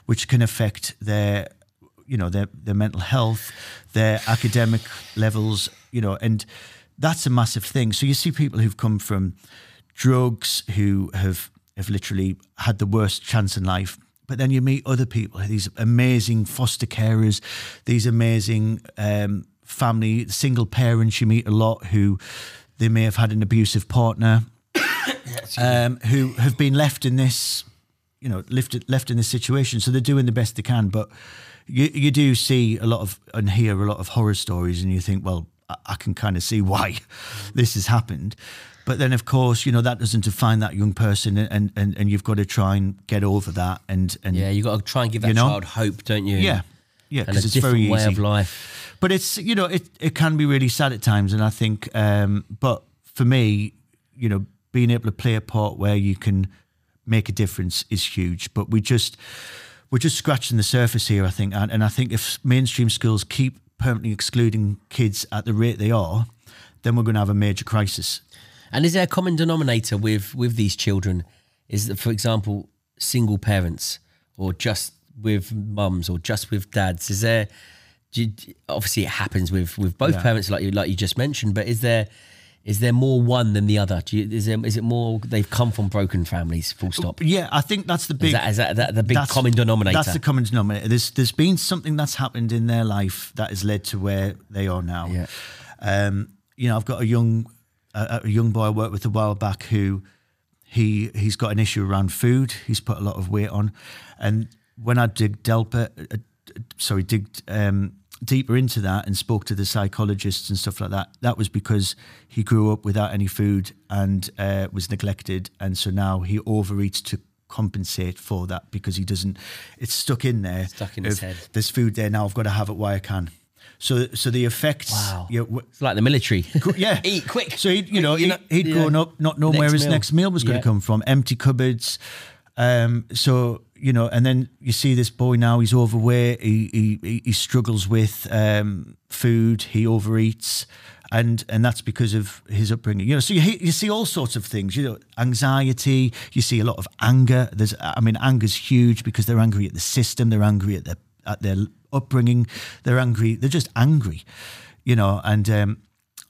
which can affect their, you know, their their mental health, their academic levels, you know, and that's a massive thing. So you see people who've come from drugs who have have literally had the worst chance in life. But then you meet other people, these amazing foster carers, these amazing um, family, single parents you meet a lot who they may have had an abusive partner, um, who have been left in this, you know, left, left in this situation. So they're doing the best they can. But you, you do see a lot of and hear a lot of horror stories and you think, well, I, I can kind of see why this has happened. But then, of course, you know, that doesn't define that young person, and, and, and you've got to try and get over that. And, and yeah, you've got to try and give that you know? child hope, don't you? Yeah, yeah, because it's very easy. And a different way of life. But it's, you know, it, it can be really sad at times. And I think, um, but for me, you know, being able to play a part where you can make a difference is huge. But we just, we're just scratching the surface here, I think. And, and I think if mainstream schools keep permanently excluding kids at the rate they are, then we're going to have a major crisis. And is there a common denominator with, with these children? Is that, for example, single parents, or just with mums, or just with dads? Is there, do you, obviously it happens with, with both yeah. parents, like you like you just mentioned. But is there is there more one than the other? Do you, is there is it more they've come from broken families? Full stop. Yeah, I think that's the big is that, is that, that the big common denominator. That's the common denominator. There's there's been something that's happened in their life that has led to where they are now. Yeah. Um, you know, I've got a young. A, a young boy I worked with a while back who he, he's got an issue around food. He's put a lot of weight on. And when I dig delper, uh, sorry, digged um, deeper into that and spoke to the psychologists and stuff like that, that was because he grew up without any food and uh, was neglected. And so now he overeats to compensate for that because he doesn't, it's stuck in there. Stuck in his head. There's food there now, I've got to have it while I can. So, so the effects. Wow. You know, it's like the military. Yeah. Eat quick. So, he'd, you know, he'd, he'd yeah. grown up not knowing next where his meal. next meal was going to yeah. come from. Empty cupboards. Um, so, you know, and then you see this boy now, he's overweight. He he, he struggles with um, food. He overeats. And and that's because of his upbringing. You know, so you, you see all sorts of things, you know, anxiety. You see a lot of anger. There's, I mean, anger's huge because they're angry at the system. They're angry at their at their upbringing. They're angry. They're just angry, you know, and um,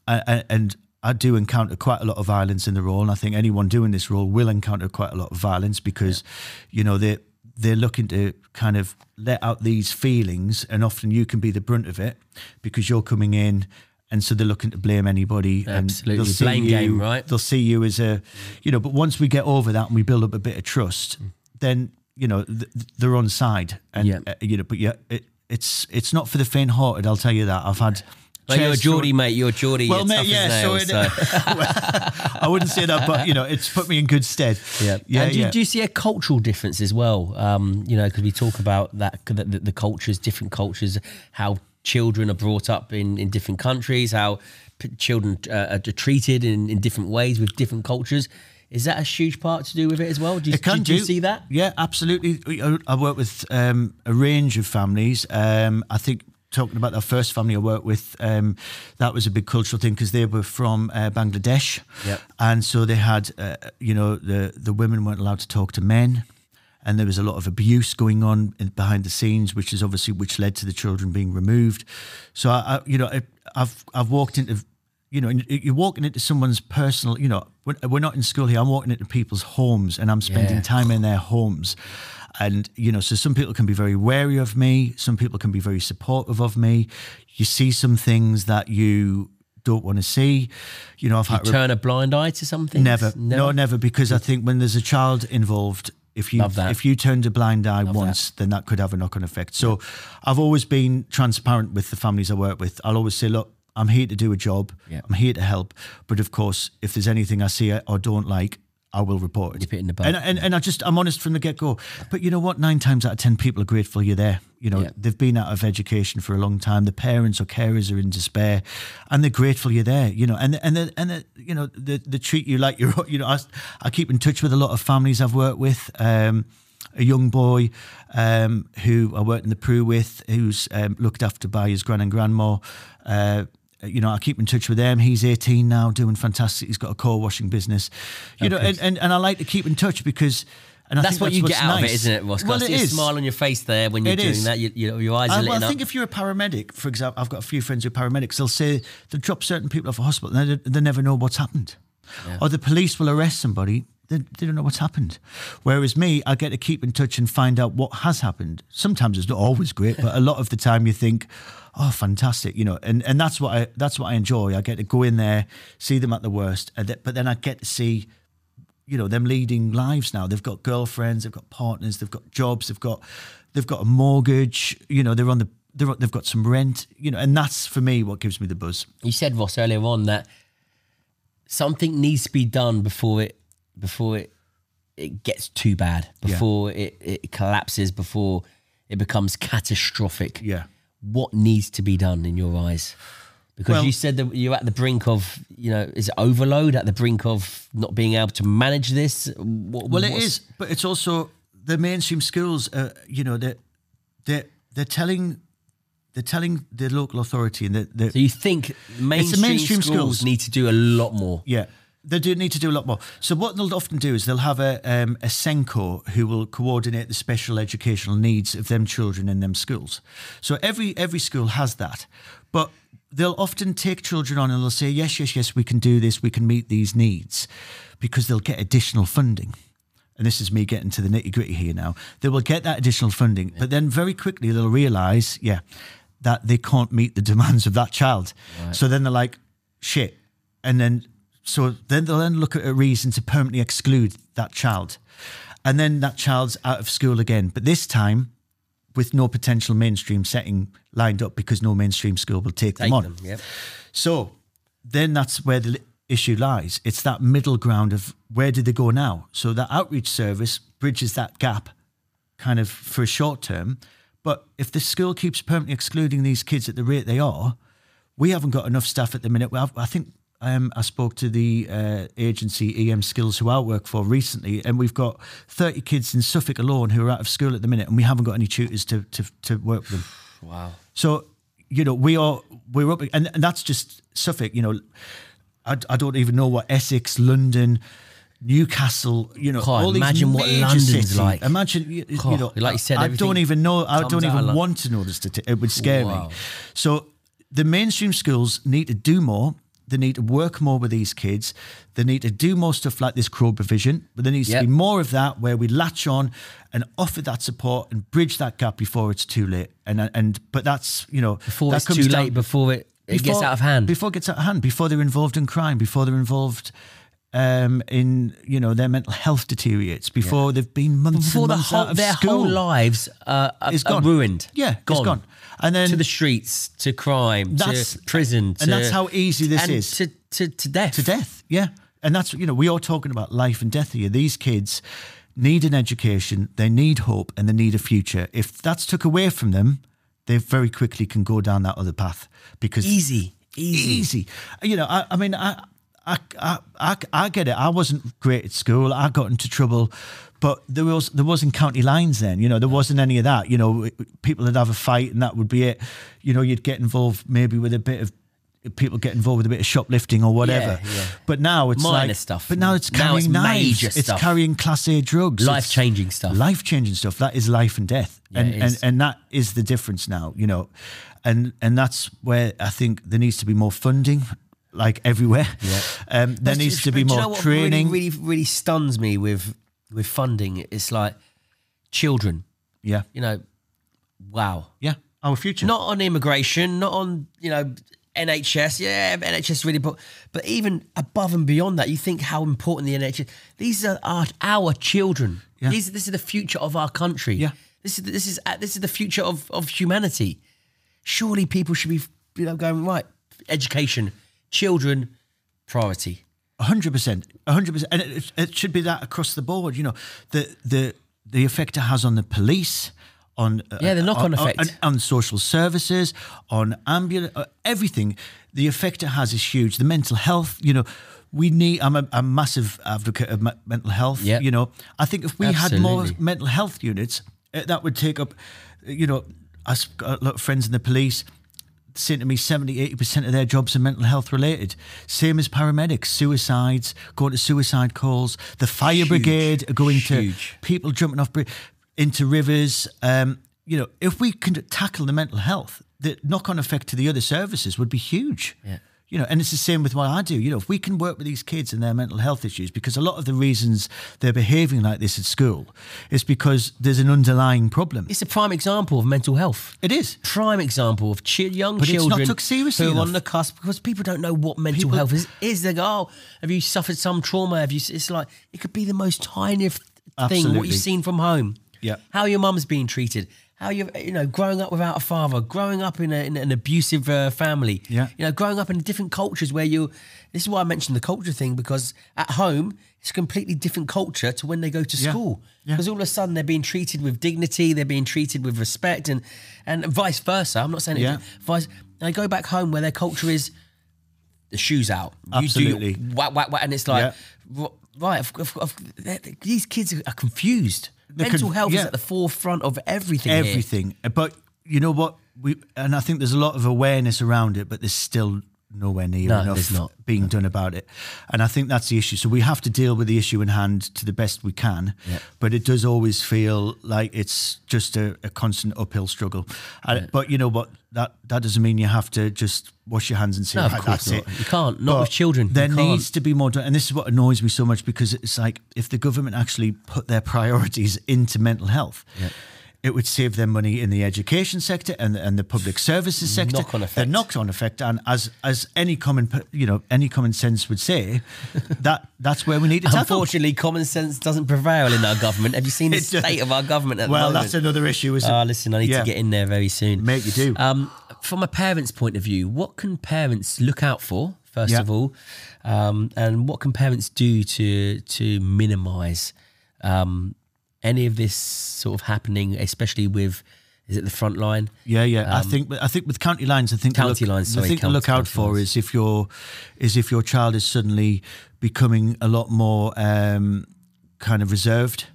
I, and I do encounter quite a lot of violence in the role. And I think anyone doing this role will encounter quite a lot of violence because, yeah. you know, they, they're looking to kind of let out these feelings, and often you can be the brunt of it because you're coming in. And so they're looking to blame anybody. Absolutely. And blame game, right? They'll see you as a, you know, but once we get over that and we build up a bit of trust, mm. then, you know, th- they're on side. And, yeah. uh, you know, but yeah, it, it's it's not for the faint hearted, I'll tell you that. I've had. Well, you're a Geordie, mate. You're a Geordie. Well, mate, yeah. Nails, so it, so. I wouldn't say that, but, you know, it's put me in good stead. Yeah. yeah and do, yeah. do you see a cultural difference as well? Um, you know, because we talk about that, the, the cultures, different cultures, how children are brought up in, in different countries, how p- children uh, are treated in, in different ways with different cultures. Is that a huge part to do with it as well? Do you, it can do, do. Do you see that? Yeah, absolutely. I, I work with um, a range of families. Um, I think talking about our first family I worked with, um, that was a big cultural thing because they were from uh, Bangladesh. Yep. And so they had, uh, you know, the, the women weren't allowed to talk to men. And there was a lot of abuse going on in, behind the scenes, which is obviously which led to the children being removed. So I, I you know, I, I've I've walked into, you know, you're walking into someone's personal. You know, we're, we're not in school here. I'm walking into people's homes, and I'm spending yeah. time in their homes. And you know, so some people can be very wary of me. Some people can be very supportive of me. You see some things that you don't want to see. You know, I've had you turn re- a blind eye to something. Never, never, no, never, because I think when there's a child involved. If you if you turned a blind eye Love once, that. then that could have a knock-on effect. So yeah. I've always been transparent with the families I work with. I'll always say, look, I'm here to do a job. Yeah. I'm here to help. But of course, if there's anything I see or don't like, I will report it. Dip it in the bud. And, and, yeah. and I just, I'm honest from the get-go. But you know what? Nine times out of ten, people are grateful you're there. You know, yeah. they've been out of education for a long time. The parents or carers are in despair and they're grateful you're there, you know, and, and, the, and the, you know, they the treat you like you're, you know, I, I keep in touch with a lot of families I've worked with. Um, a young boy um, who I worked in the Prue with, who's um, looked after by his gran and grandma, uh, you know, I keep in touch with him. He's eighteen now, doing fantastic. He's got a car washing business, you okay. know, and, and, and I like to keep in touch because... And I that's think what that's you get out nice. of it, isn't it, Ross? Well, I see it is. a smile on your face there when you're it doing is. that. You, you, your eyes are I, well, lit up. I think if you're a paramedic, for example, I've got a few friends who are paramedics, they'll say they'll drop certain people off a hospital and they, they never know what's happened. Yeah. Or the police will arrest somebody, they, they don't know what's happened. Whereas me, I get to keep in touch and find out what has happened. Sometimes it's not always great, but a lot of the time you think, oh, fantastic, you know, and, and that's what I that's what I enjoy. I get to go in there, see them at the worst, and th- but then I get to see... you know, them leading lives now. They've got girlfriends, they've got partners, they've got jobs, they've got, they've got a mortgage. You know, they're on the, they're, they've got some rent. You know, and that's for me what gives me the buzz. You said, Ross, earlier on that something needs to be done before it, before it, it gets too bad, before yeah. it, it collapses, before it becomes catastrophic. Yeah, what needs to be done in your eyes? Because well, you said that you're at the brink of, you know, is it overload, at the brink of not being able to manage this? What, well, it is, but it's also the mainstream schools, uh, you know, they're, they're, they're telling they're telling the local authority. and they're, they're, So you think mainstream, mainstream schools, schools need to do a lot more? Yeah, they do need to do a lot more. So what they'll often do is they'll have a, um, a SENCO who will coordinate the special educational needs of them children in them schools. So every every school has that, but... they'll often take children on and they'll say, yes, yes, yes, we can do this. We can meet these needs because they'll get additional funding. And this is me getting to the nitty gritty here now. They will get that additional funding, yeah. but then very quickly they'll realize, yeah, that they can't meet the demands of that child. Right. So then they're like, shit. And then, so then they'll then look at a reason to permanently exclude that child. And then that child's out of school again. But this time, with no potential mainstream setting lined up because no mainstream school will take, take them on. Them, yep. So then that's where the issue lies. It's that middle ground of where do they go now? So that outreach service bridges that gap kind of for a short term. But if the school keeps permanently excluding these kids at the rate they are, we haven't got enough staff at the minute. Well, I think um, I spoke to the uh, agency E M Skills who I work for recently, and we've got thirty kids in Suffolk alone who are out of school at the minute, and we haven't got any tutors to to, to work with them. Wow. So, you know, we are, we're up, and, and that's just Suffolk, you know, I, I don't even know what Essex, London, Newcastle, you know, God, all imagine these major what London's cities. Like. Imagine, you, God, you know, like you said, I don't even know. I don't even want to know the statistics. It would scare wow. me. So the mainstream schools need to do more. They need to work more with these kids. They need to do more stuff like this Grow provision, but there needs yep. to be more of that where we latch on and offer that support and bridge that gap before it's too late. And and but that's, you know, before it's too late, before it, it before, gets out of hand, before it gets out of hand, before they're involved in crime, before they're involved um, in, you know, their mental health deteriorates, before yeah. they've been months before and months the whole, out of their school. Whole lives uh, are, it's gone. Are ruined. Yeah, gone. It's gone. And then to the streets, to crime, to prison, and to, that's how easy this and is to, to to death, to death. Yeah, and that's, you know, we are talking about life and death here. These kids need an education, they need hope, and they need a future. If that's took away from them, they very quickly can go down that other path because easy, easy, easy. You know, I, I mean, I, I, I, I get it. I wasn't great at school. I got into trouble. But there was there wasn't County Lines then, you know. There wasn't any of that, you know. People would have a fight and that would be it, you know. You'd get involved maybe with a bit of people get involved with a bit of shoplifting or whatever. Yeah, yeah. But now it's minor like, stuff. But now it's carrying now it's knives, major it's stuff. carrying Class A drugs, life changing stuff, life changing stuff. That is life and death, yeah, and and and that is the difference now, you know. And and that's where I think there needs to be more funding. Like everywhere, yeah. um, there That's needs just, to be more you know what training. Really, really, really stuns me with with funding. It's like children. Yeah, you know, wow. Yeah, our future. Not on immigration. Not on, you know, N H S. Yeah, N H S really, but but even above and beyond that, you think how important the N H S. These are our, our children. Yeah. These this is the future of our country. Yeah, this is this is this is the future of of humanity. Surely people should be, you know, going right education. Children, priority. one hundred percent. one hundred percent. And it, it should be that across the board, you know, the the the effect it has on the police, on... Yeah, the knock-on effect. On, on, on social services, on ambulance, everything. The effect it has is huge. The mental health, you know, we need... I'm a, a massive advocate of ma mental health, yep. you know. I think if we Absolutely. had more mental health units, uh, that would take up, you know, I've got a lot of friends in the police... saying to me seventy, eighty percent of their jobs are mental health related. Same as paramedics, suicides, going to suicide calls. The fire huge, brigade are going huge. to people jumping off into rivers. Um, you know, if we can tackle the mental health, the knock-on effect to the other services would be huge. Yeah. You know, and it's the same with what I do. You know, if we can work with these kids and their mental health issues, because a lot of the reasons they're behaving like this at school is because there's an underlying problem. It's a prime example of mental health. It is. Prime example of ch young but children. But it's not took seriously who are on the cusp, because people don't know what mental people, health is. is. They go, oh, have you suffered some trauma? Have you? It's like, it could be the most tiny thing, absolutely. What you've seen from home. Yeah. How your mum's being treated. How you you know growing up without a father, growing up in, a, in an abusive uh, family, yeah. you know, growing up in different cultures where you. This is why I mentioned the culture thing, because at home it's a completely different culture to when they go to yeah. school, because yeah. all of a sudden they're being treated with dignity, they're being treated with respect, and and vice versa. I'm not saying it. Yeah. Vice, and I go back home where their culture is the shoes out, absolutely, you do your whack, whack, whack, and it's like yeah. right. I've, I've, I've, these kids are confused. Mental can, health yeah. is at the forefront of everything. Everything. Here. But you know what? We and I think there's a lot of awareness around it, but there's still nowhere near no, enough not. being no. done about it. And I think that's the issue. So we have to deal with the issue in hand to the best we can. Yeah. But it does always feel like it's just a, a constant uphill struggle. Yeah. I, but you know what? That that doesn't mean you have to just wash your hands and say, no, of course that's not. it. You can't, not but with children. There needs to be more done. And this is what annoys me so much, because it's like, if the government actually put their priorities into mental health, yeah. it would save their money in the education sector and and the public services sector. Knock-on effect. The knock-on effect. And as as any common, you know, any common sense would say, that that's where we need to tackle. Unfortunately, common sense doesn't prevail in our government. Have you seen the state of our government at well, the moment? Well, that's another issue, isn't it? Oh, listen, I need yeah. to get in there very soon. Mate, you do. Um, From a parent's point of view, what can parents look out for, first yeah. of all, um, and what can parents do to to minimise um, any of this sort of happening, especially with, is it the front line? Yeah, yeah. Um, I think I think with County Lines, I think County look, Lines. Sorry, I think to look out for is if your is if your child is suddenly becoming a lot more. Um, kind of reserved,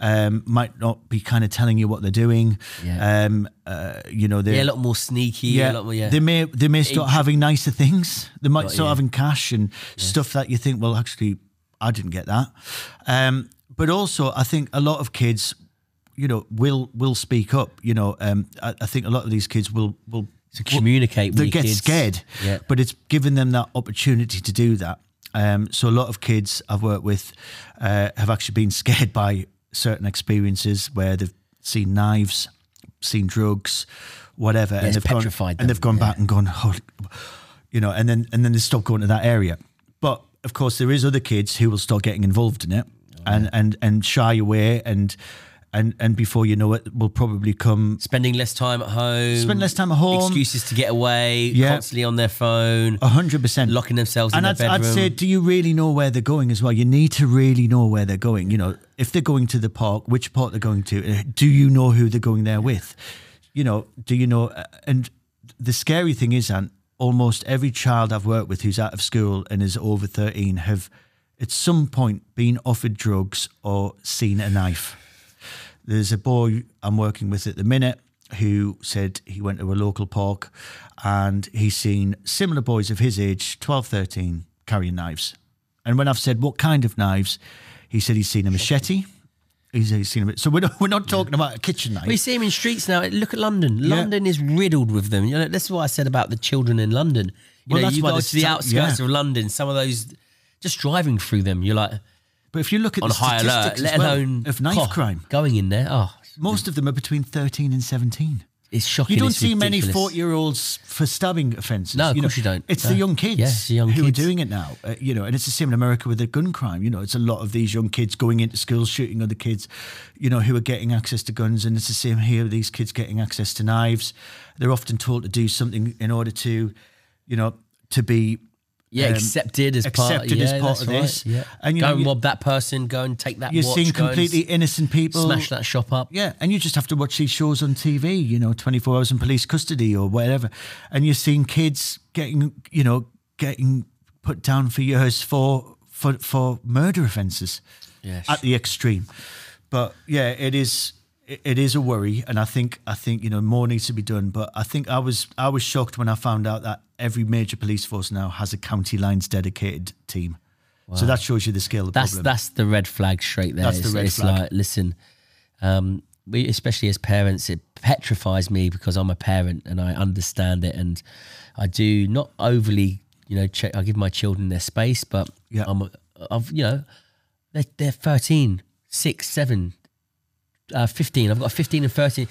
um, might not be kind of telling you what they're doing. Yeah. Um, uh, you know, they're yeah, a lot more sneaky. Yeah. A lot more, yeah. They may, they may start having nicer things. They might but, start yeah. having cash and yeah. stuff that you think, well, actually, I didn't get that. Um, but also, I think a lot of kids, you know, will will speak up. You know, um, I, I think a lot of these kids will will so communicate. Will, with they get kids. scared, yeah. But it's giving them that opportunity to do that. Um, so a lot of kids I've worked with uh, have actually been scared by certain experiences where they've seen knives, seen drugs, whatever, yeah, and they've petrified gone, them, and they've gone yeah. back and gone, oh, you know, and then and then they stop going to that area. But of course, there is other kids who will start getting involved in it, oh, and, yeah. and and shy away, and and and before you know it, will probably come spending less time at home, spend less time at home, excuses to get away, yeah. constantly on their phone, a hundred percent locking themselves and in I'd, their bedroom. I'd say, do you really know where they're going as well? You need to really know where they're going. You know, if they're going to the park, which park they're going to? Do you know who they're going there with? You know, do you know? And the scary thing is, Ant, almost every child I've worked with who's out of school and is over thirteen have at some point been offered drugs or seen a knife. There's a boy I'm working with at the minute who said he went to a local park and he's seen similar boys of his age, twelve, thirteen, carrying knives. And when I've said, what kind of knives? He said he's seen a machete. He's, he's seen them. So we're not, we're not talking yeah. about a kitchen knife. We see them in streets now. Look at London. Yeah. London is riddled with them. You know, that's what I said about the children in London. You well, know, you go to the outskirts yeah. of London, some of those, just driving through them, you're like, but if you look at on the high statistics alert, let well, alone of knife oh, crime going in there, oh, most of them are between thirteen and seventeen. It's shocking. You don't it's see ridiculous. many forty-year-olds for stabbing offences. No, of you course know. you don't. It's no. the young kids yeah, the young who kids. are doing it now. Uh, you know, and it's the same in America with the gun crime. You know, it's a lot of these young kids going into schools, shooting other kids, you know, who are getting access to guns. And it's the same here, these kids getting access to knives. They're often told to do something in order to, you know, to be... Yeah, um, accepted as accepted part, accepted yeah, as part of right. this. Yeah. And, you go know, and rob that person, go and take that you're watch. You're seeing completely innocent people. Smash that shop up. Yeah, and you just have to watch these shows on T V, you know, twenty-four hours in police custody or whatever. And you're seeing kids getting, you know, getting put down for years for for, for murder offences yes. at the extreme. But yeah, it is... It is a worry, and I think I think you know more needs to be done. But I think I was I was shocked when I found out that every major police force now has a County Lines dedicated team. Wow. So that shows you the scale of the that's, problem. That's the red flag straight there. That's it's, the red it's flag. Like, listen, um, we especially as parents, it petrifies me because I'm a parent and I understand it, and I do not overly, you know, check. I give my children their space, but yeah. I'm, I've you know, they're, they're thirteen, six, seven. Uh, fifteen. I've got fifteen and thirteen.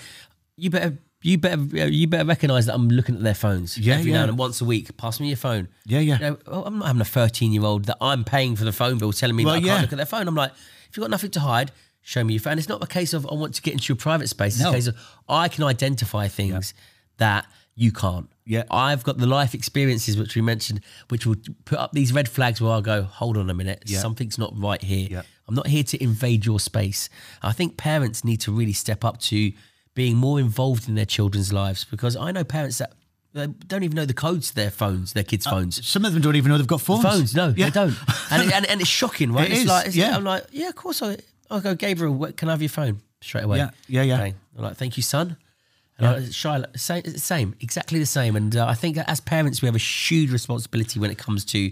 You better, you better, you better recognise that I'm looking at their phones. Yeah, every yeah. now and once a week. Pass me your phone. Yeah, yeah. You know, oh, I'm not having a thirteen-year-old that I'm paying for the phone bill telling me well, that I yeah. can't look at their phone. I'm like, if you've got nothing to hide, show me your phone. And it's not a case of I want to get into your private space. It's no. a case of I can identify things yeah. that you can't. Yeah, I've got the life experiences which we mentioned, which will put up these red flags where I'll go, hold on a minute, yeah. something's not right here. Yeah. I'm not here to invade your space. I think parents need to really step up to being more involved in their children's lives, because I know parents that they don't even know the codes to their phones, their kids' phones. Uh, some of them don't even know they've got phones. Phones, no, yeah. they don't. And, it, and and it's shocking, right? It it's is, like, it's yeah. like, I'm like, yeah, of course. I, I go, Gabriel, can I have your phone? Straight away. Yeah, yeah, yeah. Okay. I'm like, thank you, son. And yeah. Charlotte, same, same, exactly the same. And uh, I think as parents, we have a huge responsibility when it comes to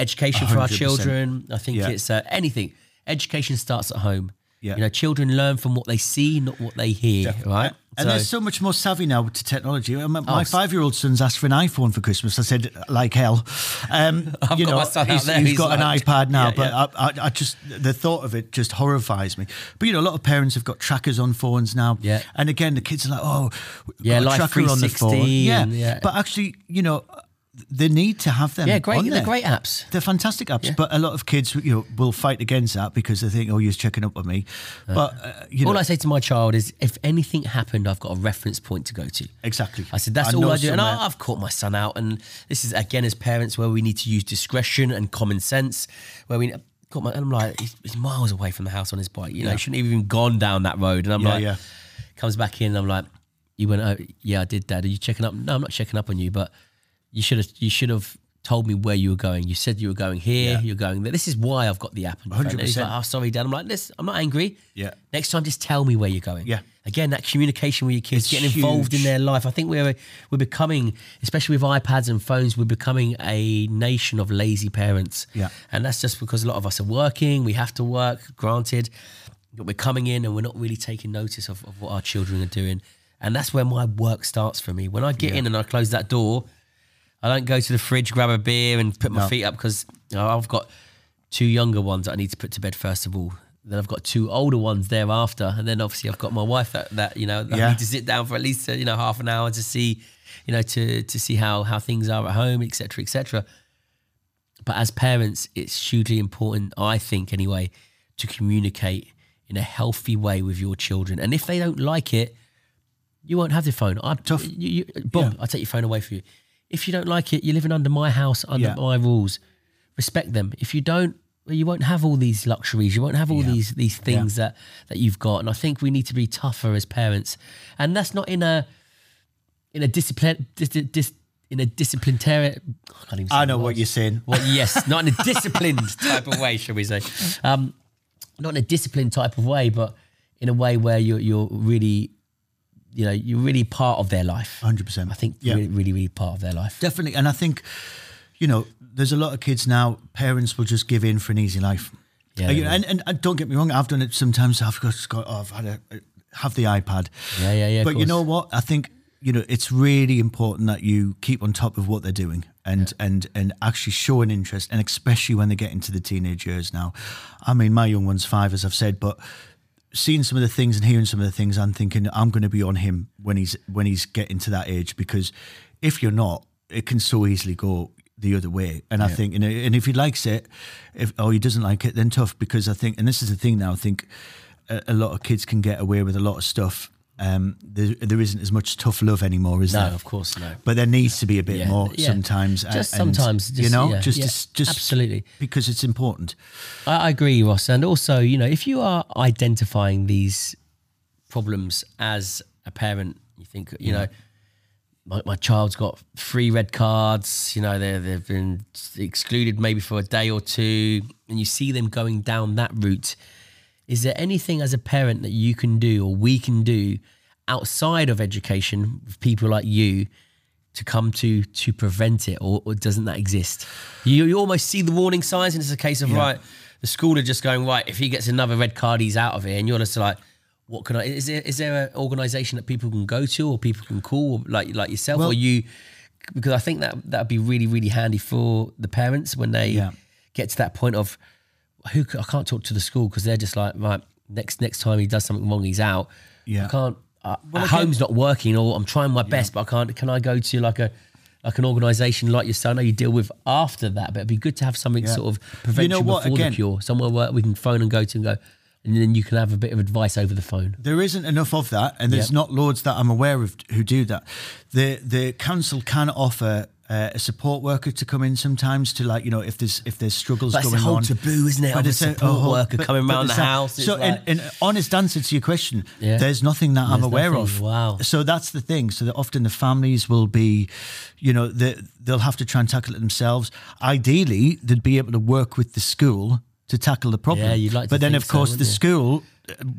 education one hundred percent. For our children. I think yeah. it's uh, anything. Education starts at home. Yeah. You know, children learn from what they see, not what they hear, Definitely. right? And so, they're so much more savvy now to technology. My, my oh, five-year-old son's asked for an iPhone for Christmas. I said, like hell. Um, I've you got know, my son out he's, there. He's, he's got like, an iPad now, yeah, but yeah. I, I, I just the thought of it just horrifies me. But, you know, a lot of parents have got trackers on phones now. Yeah. And, again, the kids are like, oh, we've yeah, got like a tracker on the phone. Yeah. yeah, but actually, you know... They need to have them. Yeah, great. On they're there. great apps. They're fantastic apps. Yeah. But a lot of kids, you know, will fight against that because they think, "Oh, you're checking up on me." Uh, but uh, you all know. I say to my child is, "If anything happened, I've got a reference point to go to." Exactly. I said, "That's I all I do," somewhere. and I, I've caught my son out. And this is again, as parents, where we need to use discretion and common sense. Where we caught my, and I'm like, he's, he's miles away from the house on his bike. You know, yeah. shouldn't have even gone down that road. And I'm yeah, like, yeah. comes back in, and I'm like, "You went, oh, yeah, I did, Dad. Are you checking up?" No, I'm not checking up on you, but. You should have. You should have told me where you were going. You said you were going here, yeah. you're going there. This is why I've got the app. one hundred percent. It's like, oh, sorry, Dad. I'm like, listen, I'm not angry. Yeah. Next time, just tell me where you're going. Yeah. Again, that communication with your kids, it's getting huge. Involved in their life. I think we're we're becoming, especially with iPads and phones, we're becoming a nation of lazy parents. Yeah. And that's just because a lot of us are working. We have to work, granted. But we're coming in and we're not really taking notice of, of what our children are doing. And that's where my work starts for me. When I get yeah. in and I close that door, I don't go to the fridge, grab a beer and put my no. feet up because you know, I've got two younger ones that I need to put to bed first of all. Then I've got two older ones thereafter. And then obviously I've got my wife that, that you know, that yeah. I need to sit down for at least, you know, half an hour to see, you know, to to see how, how things are at home, et cetera, et cetera. But as parents, it's hugely important, I think anyway, to communicate in a healthy way with your children. And if they don't like it, you won't have the phone. I'm tough. You, you, Bob, yeah. I'll take your phone away from you. If you don't like it, you're living under my house, under yeah. my rules. Respect them. If you don't, well, you won't have all these luxuries. You won't have all yeah. these these things yeah. that, that you've got. And I think we need to be tougher as parents. And that's not in a in a discipline dis, dis, in a disciplinary. I can't even say I know what words. You're saying. Well, yes, not in a disciplined type of way, shall we say? Um, not in a disciplined type of way, but in a way where you're you're really. You know, you're really part of their life. one hundred percent. I think yeah. really, really, really part of their life. Definitely. And I think, you know, there's a lot of kids now, parents will just give in for an easy life. Yeah. You know, and, and, and don't get me wrong, I've done it sometimes. I've got, got oh, I've had a, have the iPad. Yeah, yeah, yeah. But you know what? I think, you know, it's really important that you keep on top of what they're doing and, yeah. and, and actually show an interest. And especially when they get into the teenage years now. I mean, my young one's five, as I've said, but seeing some of the things and hearing some of the things, I'm thinking I'm going to be on him when he's when he's getting to that age, because if you're not, it can so easily go the other way. And yeah. I think, you know, and if he likes it, if or he doesn't like it, then tough. Because I think, and this is the thing now, I think a, a lot of kids can get away with a lot of stuff. Um, there, there isn't as much tough love anymore, is no, there? No, of course no. But there needs to be a bit yeah. more yeah. sometimes. Just uh, and, sometimes, just, you know, yeah, just, yeah, just just absolutely, because it's important. I, I agree, Ross. And also, you know, if you are identifying these problems as a parent, you think, you yeah. know, my, my child's got three red cards. You know, they they've been excluded maybe for a day or two, and you see them going down that route. Is there anything as a parent that you can do or we can do outside of education with people like you to come to to prevent it, or, or doesn't that exist? You, you almost see the warning signs, and it's a case of, yeah. right, the school are just going, right, if he gets another red card, he's out of here. And you're just like, what can I, is there, is there an organisation that people can go to or people can call, or like, like yourself well, or you? Because I think that that'd be really, really handy for the parents when they yeah. get to that point of, who I can't talk to the school because they're just like, right, next next time he does something wrong, he's out. Yeah, I can't. Uh, well, home's not working, or I'm trying my best, yeah. but I can't. Can I go to like a like an organisation like your son? I know you deal with after that, but it'd be good to have something yeah. sort of prevention, you know what, before again, the cure, somewhere where we can phone and go to and go, and then you can have a bit of advice over the phone. There isn't enough of that, and there's yeah. not loads that I'm aware of who do that. The the council can offer. Uh, a support worker to come in sometimes to, like, you know, if there's if there's struggles but going on. That's a whole taboo, isn't it? But it's a support a whole, worker but, coming but around the that, house. So like, in, in honest answer to your question, yeah. there's nothing that there's I'm aware nothing. Of. Wow. So that's the thing. So that often the families will be, you know, they, they'll have to try and tackle it themselves. Ideally, they'd be able to work with the school to tackle the problem. Yeah, you'd like to But then, of course, so, the you? school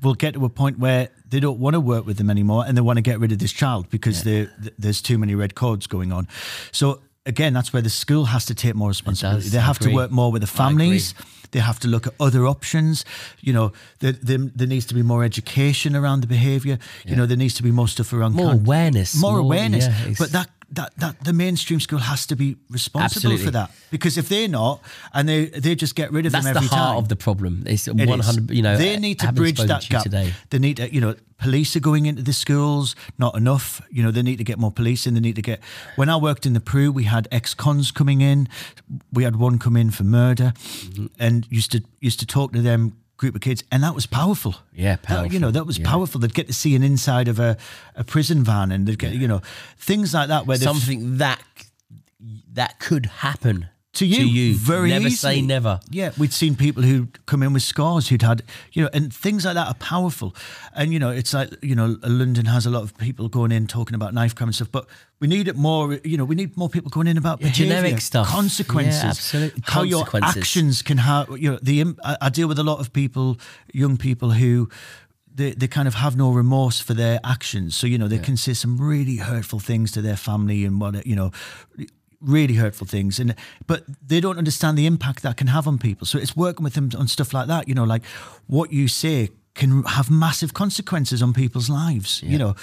will get to a point where they don't want to work with them anymore, and they want to get rid of this child because yeah. there's too many red cords going on. So again, that's where the school has to take more responsibility. They have to work more with the families. They have to look at other options. You know, there, there, there needs to be more education around the behaviour. Yeah. You know, there needs to be more stuff around more awareness, more, more awareness. Yeah, but that that that the mainstream school has to be responsible Absolutely. For that, because if they're not, and they they just get rid of That's them every time. That's the heart time, of the problem. It's it one hundred. Is. You know, they need to bridge that gap. Today. They need to, you know. Police are going into the schools, not enough. You know, they need to get more police in. They need to get... When I worked in the Peru, we had ex-cons coming in. We had one come in for murder mm-hmm. and used to used to talk to them group of kids. And that was powerful. Yeah, powerful. That, you know, that was yeah. powerful. They'd get to see an inside of a, a prison van, and they'd get, yeah. you know, things like that. Where Something that that could happen To you, to you. Very never easily. Say never. Yeah, we'd seen people who'd come in with scars, who'd had, you know, and things like that are powerful. And, you know, it's like, you know, London has a lot of people going in talking about knife crime and stuff, but we need it more, you know, we need more people going in about yeah, behaviour, generic stuff. Consequences, yeah, absolutely. How consequences. Your actions can have, you know, the, I, I deal with a lot of people, young people who, They, they kind of have no remorse for their actions. So, you know, they yeah. can say some really hurtful things to their family and what, you know, really hurtful things. And but they don't understand the impact that can have on people. So it's working with them on stuff like that, you know, like what you say can have massive consequences on people's lives, yeah. you know.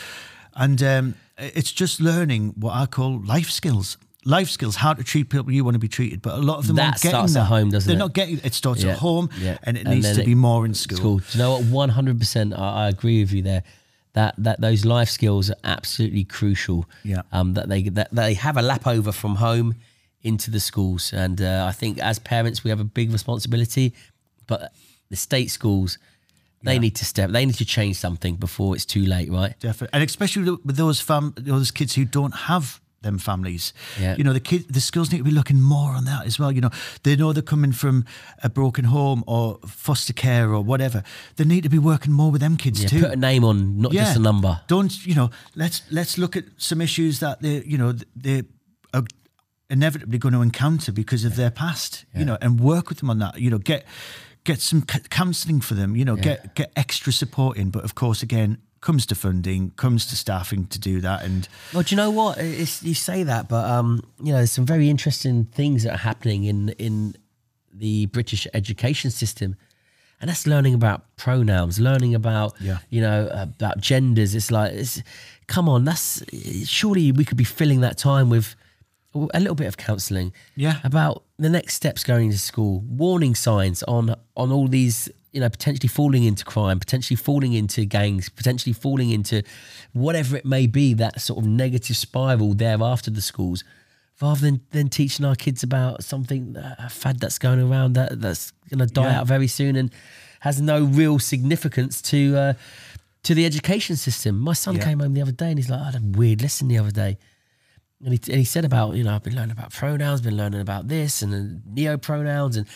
And um, it's just learning what I call life skills. Life skills, how to treat people you want to be treated, but a lot of them that aren't getting that. That starts at home, doesn't They're it? They're not getting it. Starts yeah. at home, yeah. and it and needs to it, be more in school. school. Do you know what? One hundred percent, I agree with you there. That that those life skills are absolutely crucial. Yeah, um, that they that they have a lap over from home into the schools, and uh, I think as parents we have a big responsibility. But the state schools, they yeah. need to step. They need to change something before it's too late, right? Definitely, and especially with those fam, those kids who don't have. Them families, yeah. you know, the kids, the schools need to be looking more on that as well. You know, they know they're coming from a broken home or foster care or whatever. They need to be working more with them kids yeah, too. Put a name on, not yeah. just a number. Don't you know? Let's let's look at some issues that they, you know, they are inevitably going to encounter because of yeah. their past. Yeah. You know, and work with them on that. You know, get get some counselling for them. You know, yeah. get get extra support in. But of course, again. Comes to funding, comes to staffing to do that. And well, do you know what? It's, you say that, but um, you know, there's some very interesting things that are happening in in the British education system, and that's learning about pronouns, learning about yeah. you know about genders. It's like, it's, come on, that's surely we could be filling that time with a little bit of counselling. Yeah, about the next steps going to school, warning signs on on all these. You know, potentially falling into crime, potentially falling into gangs, potentially falling into whatever it may be, that sort of negative spiral thereafter the schools, rather than, than teaching our kids about something, a fad that's going around that that's going to die yeah. out very soon and has no real significance to uh, to the education system. My son yeah. came home the other day and he's like, I had a weird lesson the other day. And he, and he said about, you know, I've been learning about pronouns, been learning about this and uh, neo-pronouns and...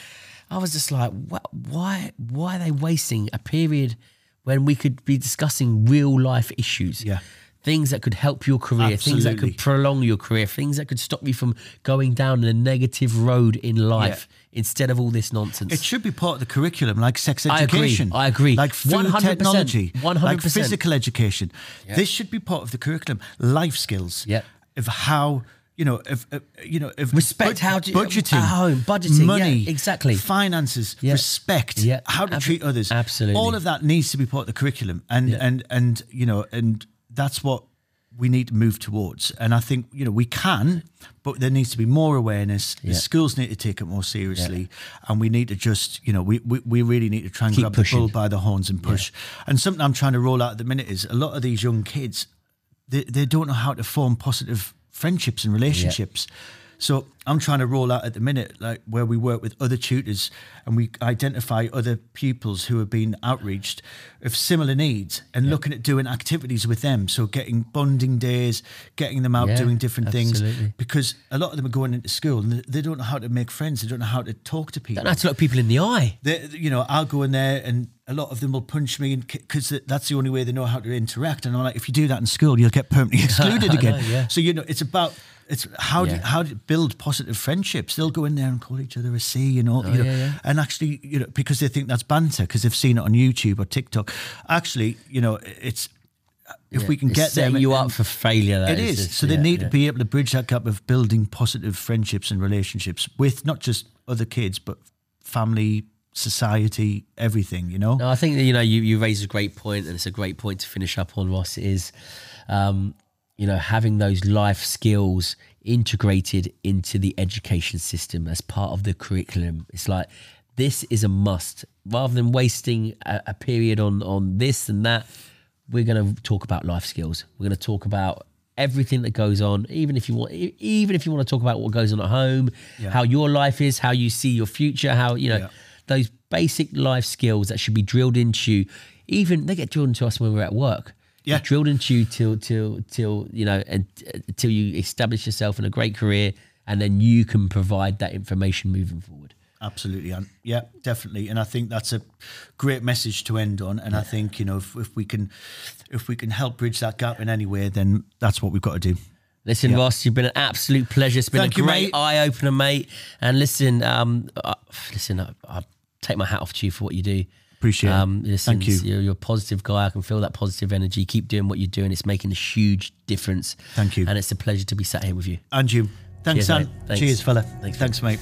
I was just like, what, why why are they wasting a period when we could be discussing real life issues? Yeah. Things that could help your career, absolutely. Things that could prolong your career, things that could stop you from going down a negative road in life yeah. instead of all this nonsense. It should be part of the curriculum, like sex education. I agree. I agree. Like food technology. one hundred percent. Like physical education. Yeah. This should be part of the curriculum. Life skills yeah. of how... You know, if, if you know, if respect, how do you, budgeting at home, budgeting, money, yeah, exactly, finances, yeah. respect, yeah. how to Ab treat others, absolutely, all of that needs to be part of the curriculum, and yeah. and and you know, and that's what we need to move towards. And I think you know we can, but there needs to be more awareness. Yeah. The schools need to take it more seriously, yeah. and we need to just you know we we, we really need to try and keep grab pushing. The bull by the horns and push. Yeah. And something I'm trying to roll out at the minute is a lot of these young kids, they they don't know how to form positive. Friendships and relationships. Yeah. So I'm trying to roll out at the minute, like where we work with other tutors and we identify other pupils who have been outreached of similar needs and yeah. looking at doing activities with them. So getting bonding days, getting them out, yeah, doing different absolutely. Things because a lot of them are going into school and they don't know how to make friends. They don't know how to talk to people. They don't have to look people in the eye. They, you know, I'll go in there and a lot of them will punch me because that's the only way they know how to interact. And I'm like, if you do that in school, you'll get permanently excluded again. Know, yeah. So, you know, it's about... It's how yeah. do how do build positive friendships? They'll go in there and call each other a C and all, oh, you know, yeah, yeah. and actually, you know, because they think that's banter because they've seen it on YouTube or TikTok. Actually, you know, it's if yeah. we can it's get them, you up for failure. That it is, is. Just, so they yeah, need yeah. to be able to bridge that gap of building positive friendships and relationships with not just other kids but family, society, everything. You know, no, I think that, you know you you raise a great point, and it's a great point to finish up on, Ross. Is um, you know, having those life skills integrated into the education system as part of the curriculum. It's like, this is a must. Rather than wasting a, a period on, on this and that, we're going to talk about life skills. We're going to talk about everything that goes on, even if you want, even if you want to talk about what goes on at home, yeah. how your life is, how you see your future, how, you know, yeah. those basic life skills that should be drilled into you. Even they get drilled into us when we're at work. Yeah. Drilled into you till till till you know, and uh, till you establish yourself in a great career and then you can provide that information moving forward. Absolutely. And yeah, definitely. And I think that's a great message to end on. And yeah. I think, you know, if, if we can, if we can help bridge that gap in any way, then that's what we've got to do. Listen, yeah. Ross, you've been an absolute pleasure. It's been Thank a you, great eye-opener, mate. And listen, um, uh, listen, I, I take my hat off to you for what you do. Appreciate um, it. Listen, Thank you. You're, you're a positive guy. I can feel that positive energy. Keep doing what you're doing. It's making a huge difference. Thank you. And it's a pleasure to be sat here with you. And you. Thanks, Cheers, son. Thanks. Cheers, fella. Thanks, Thanks mate.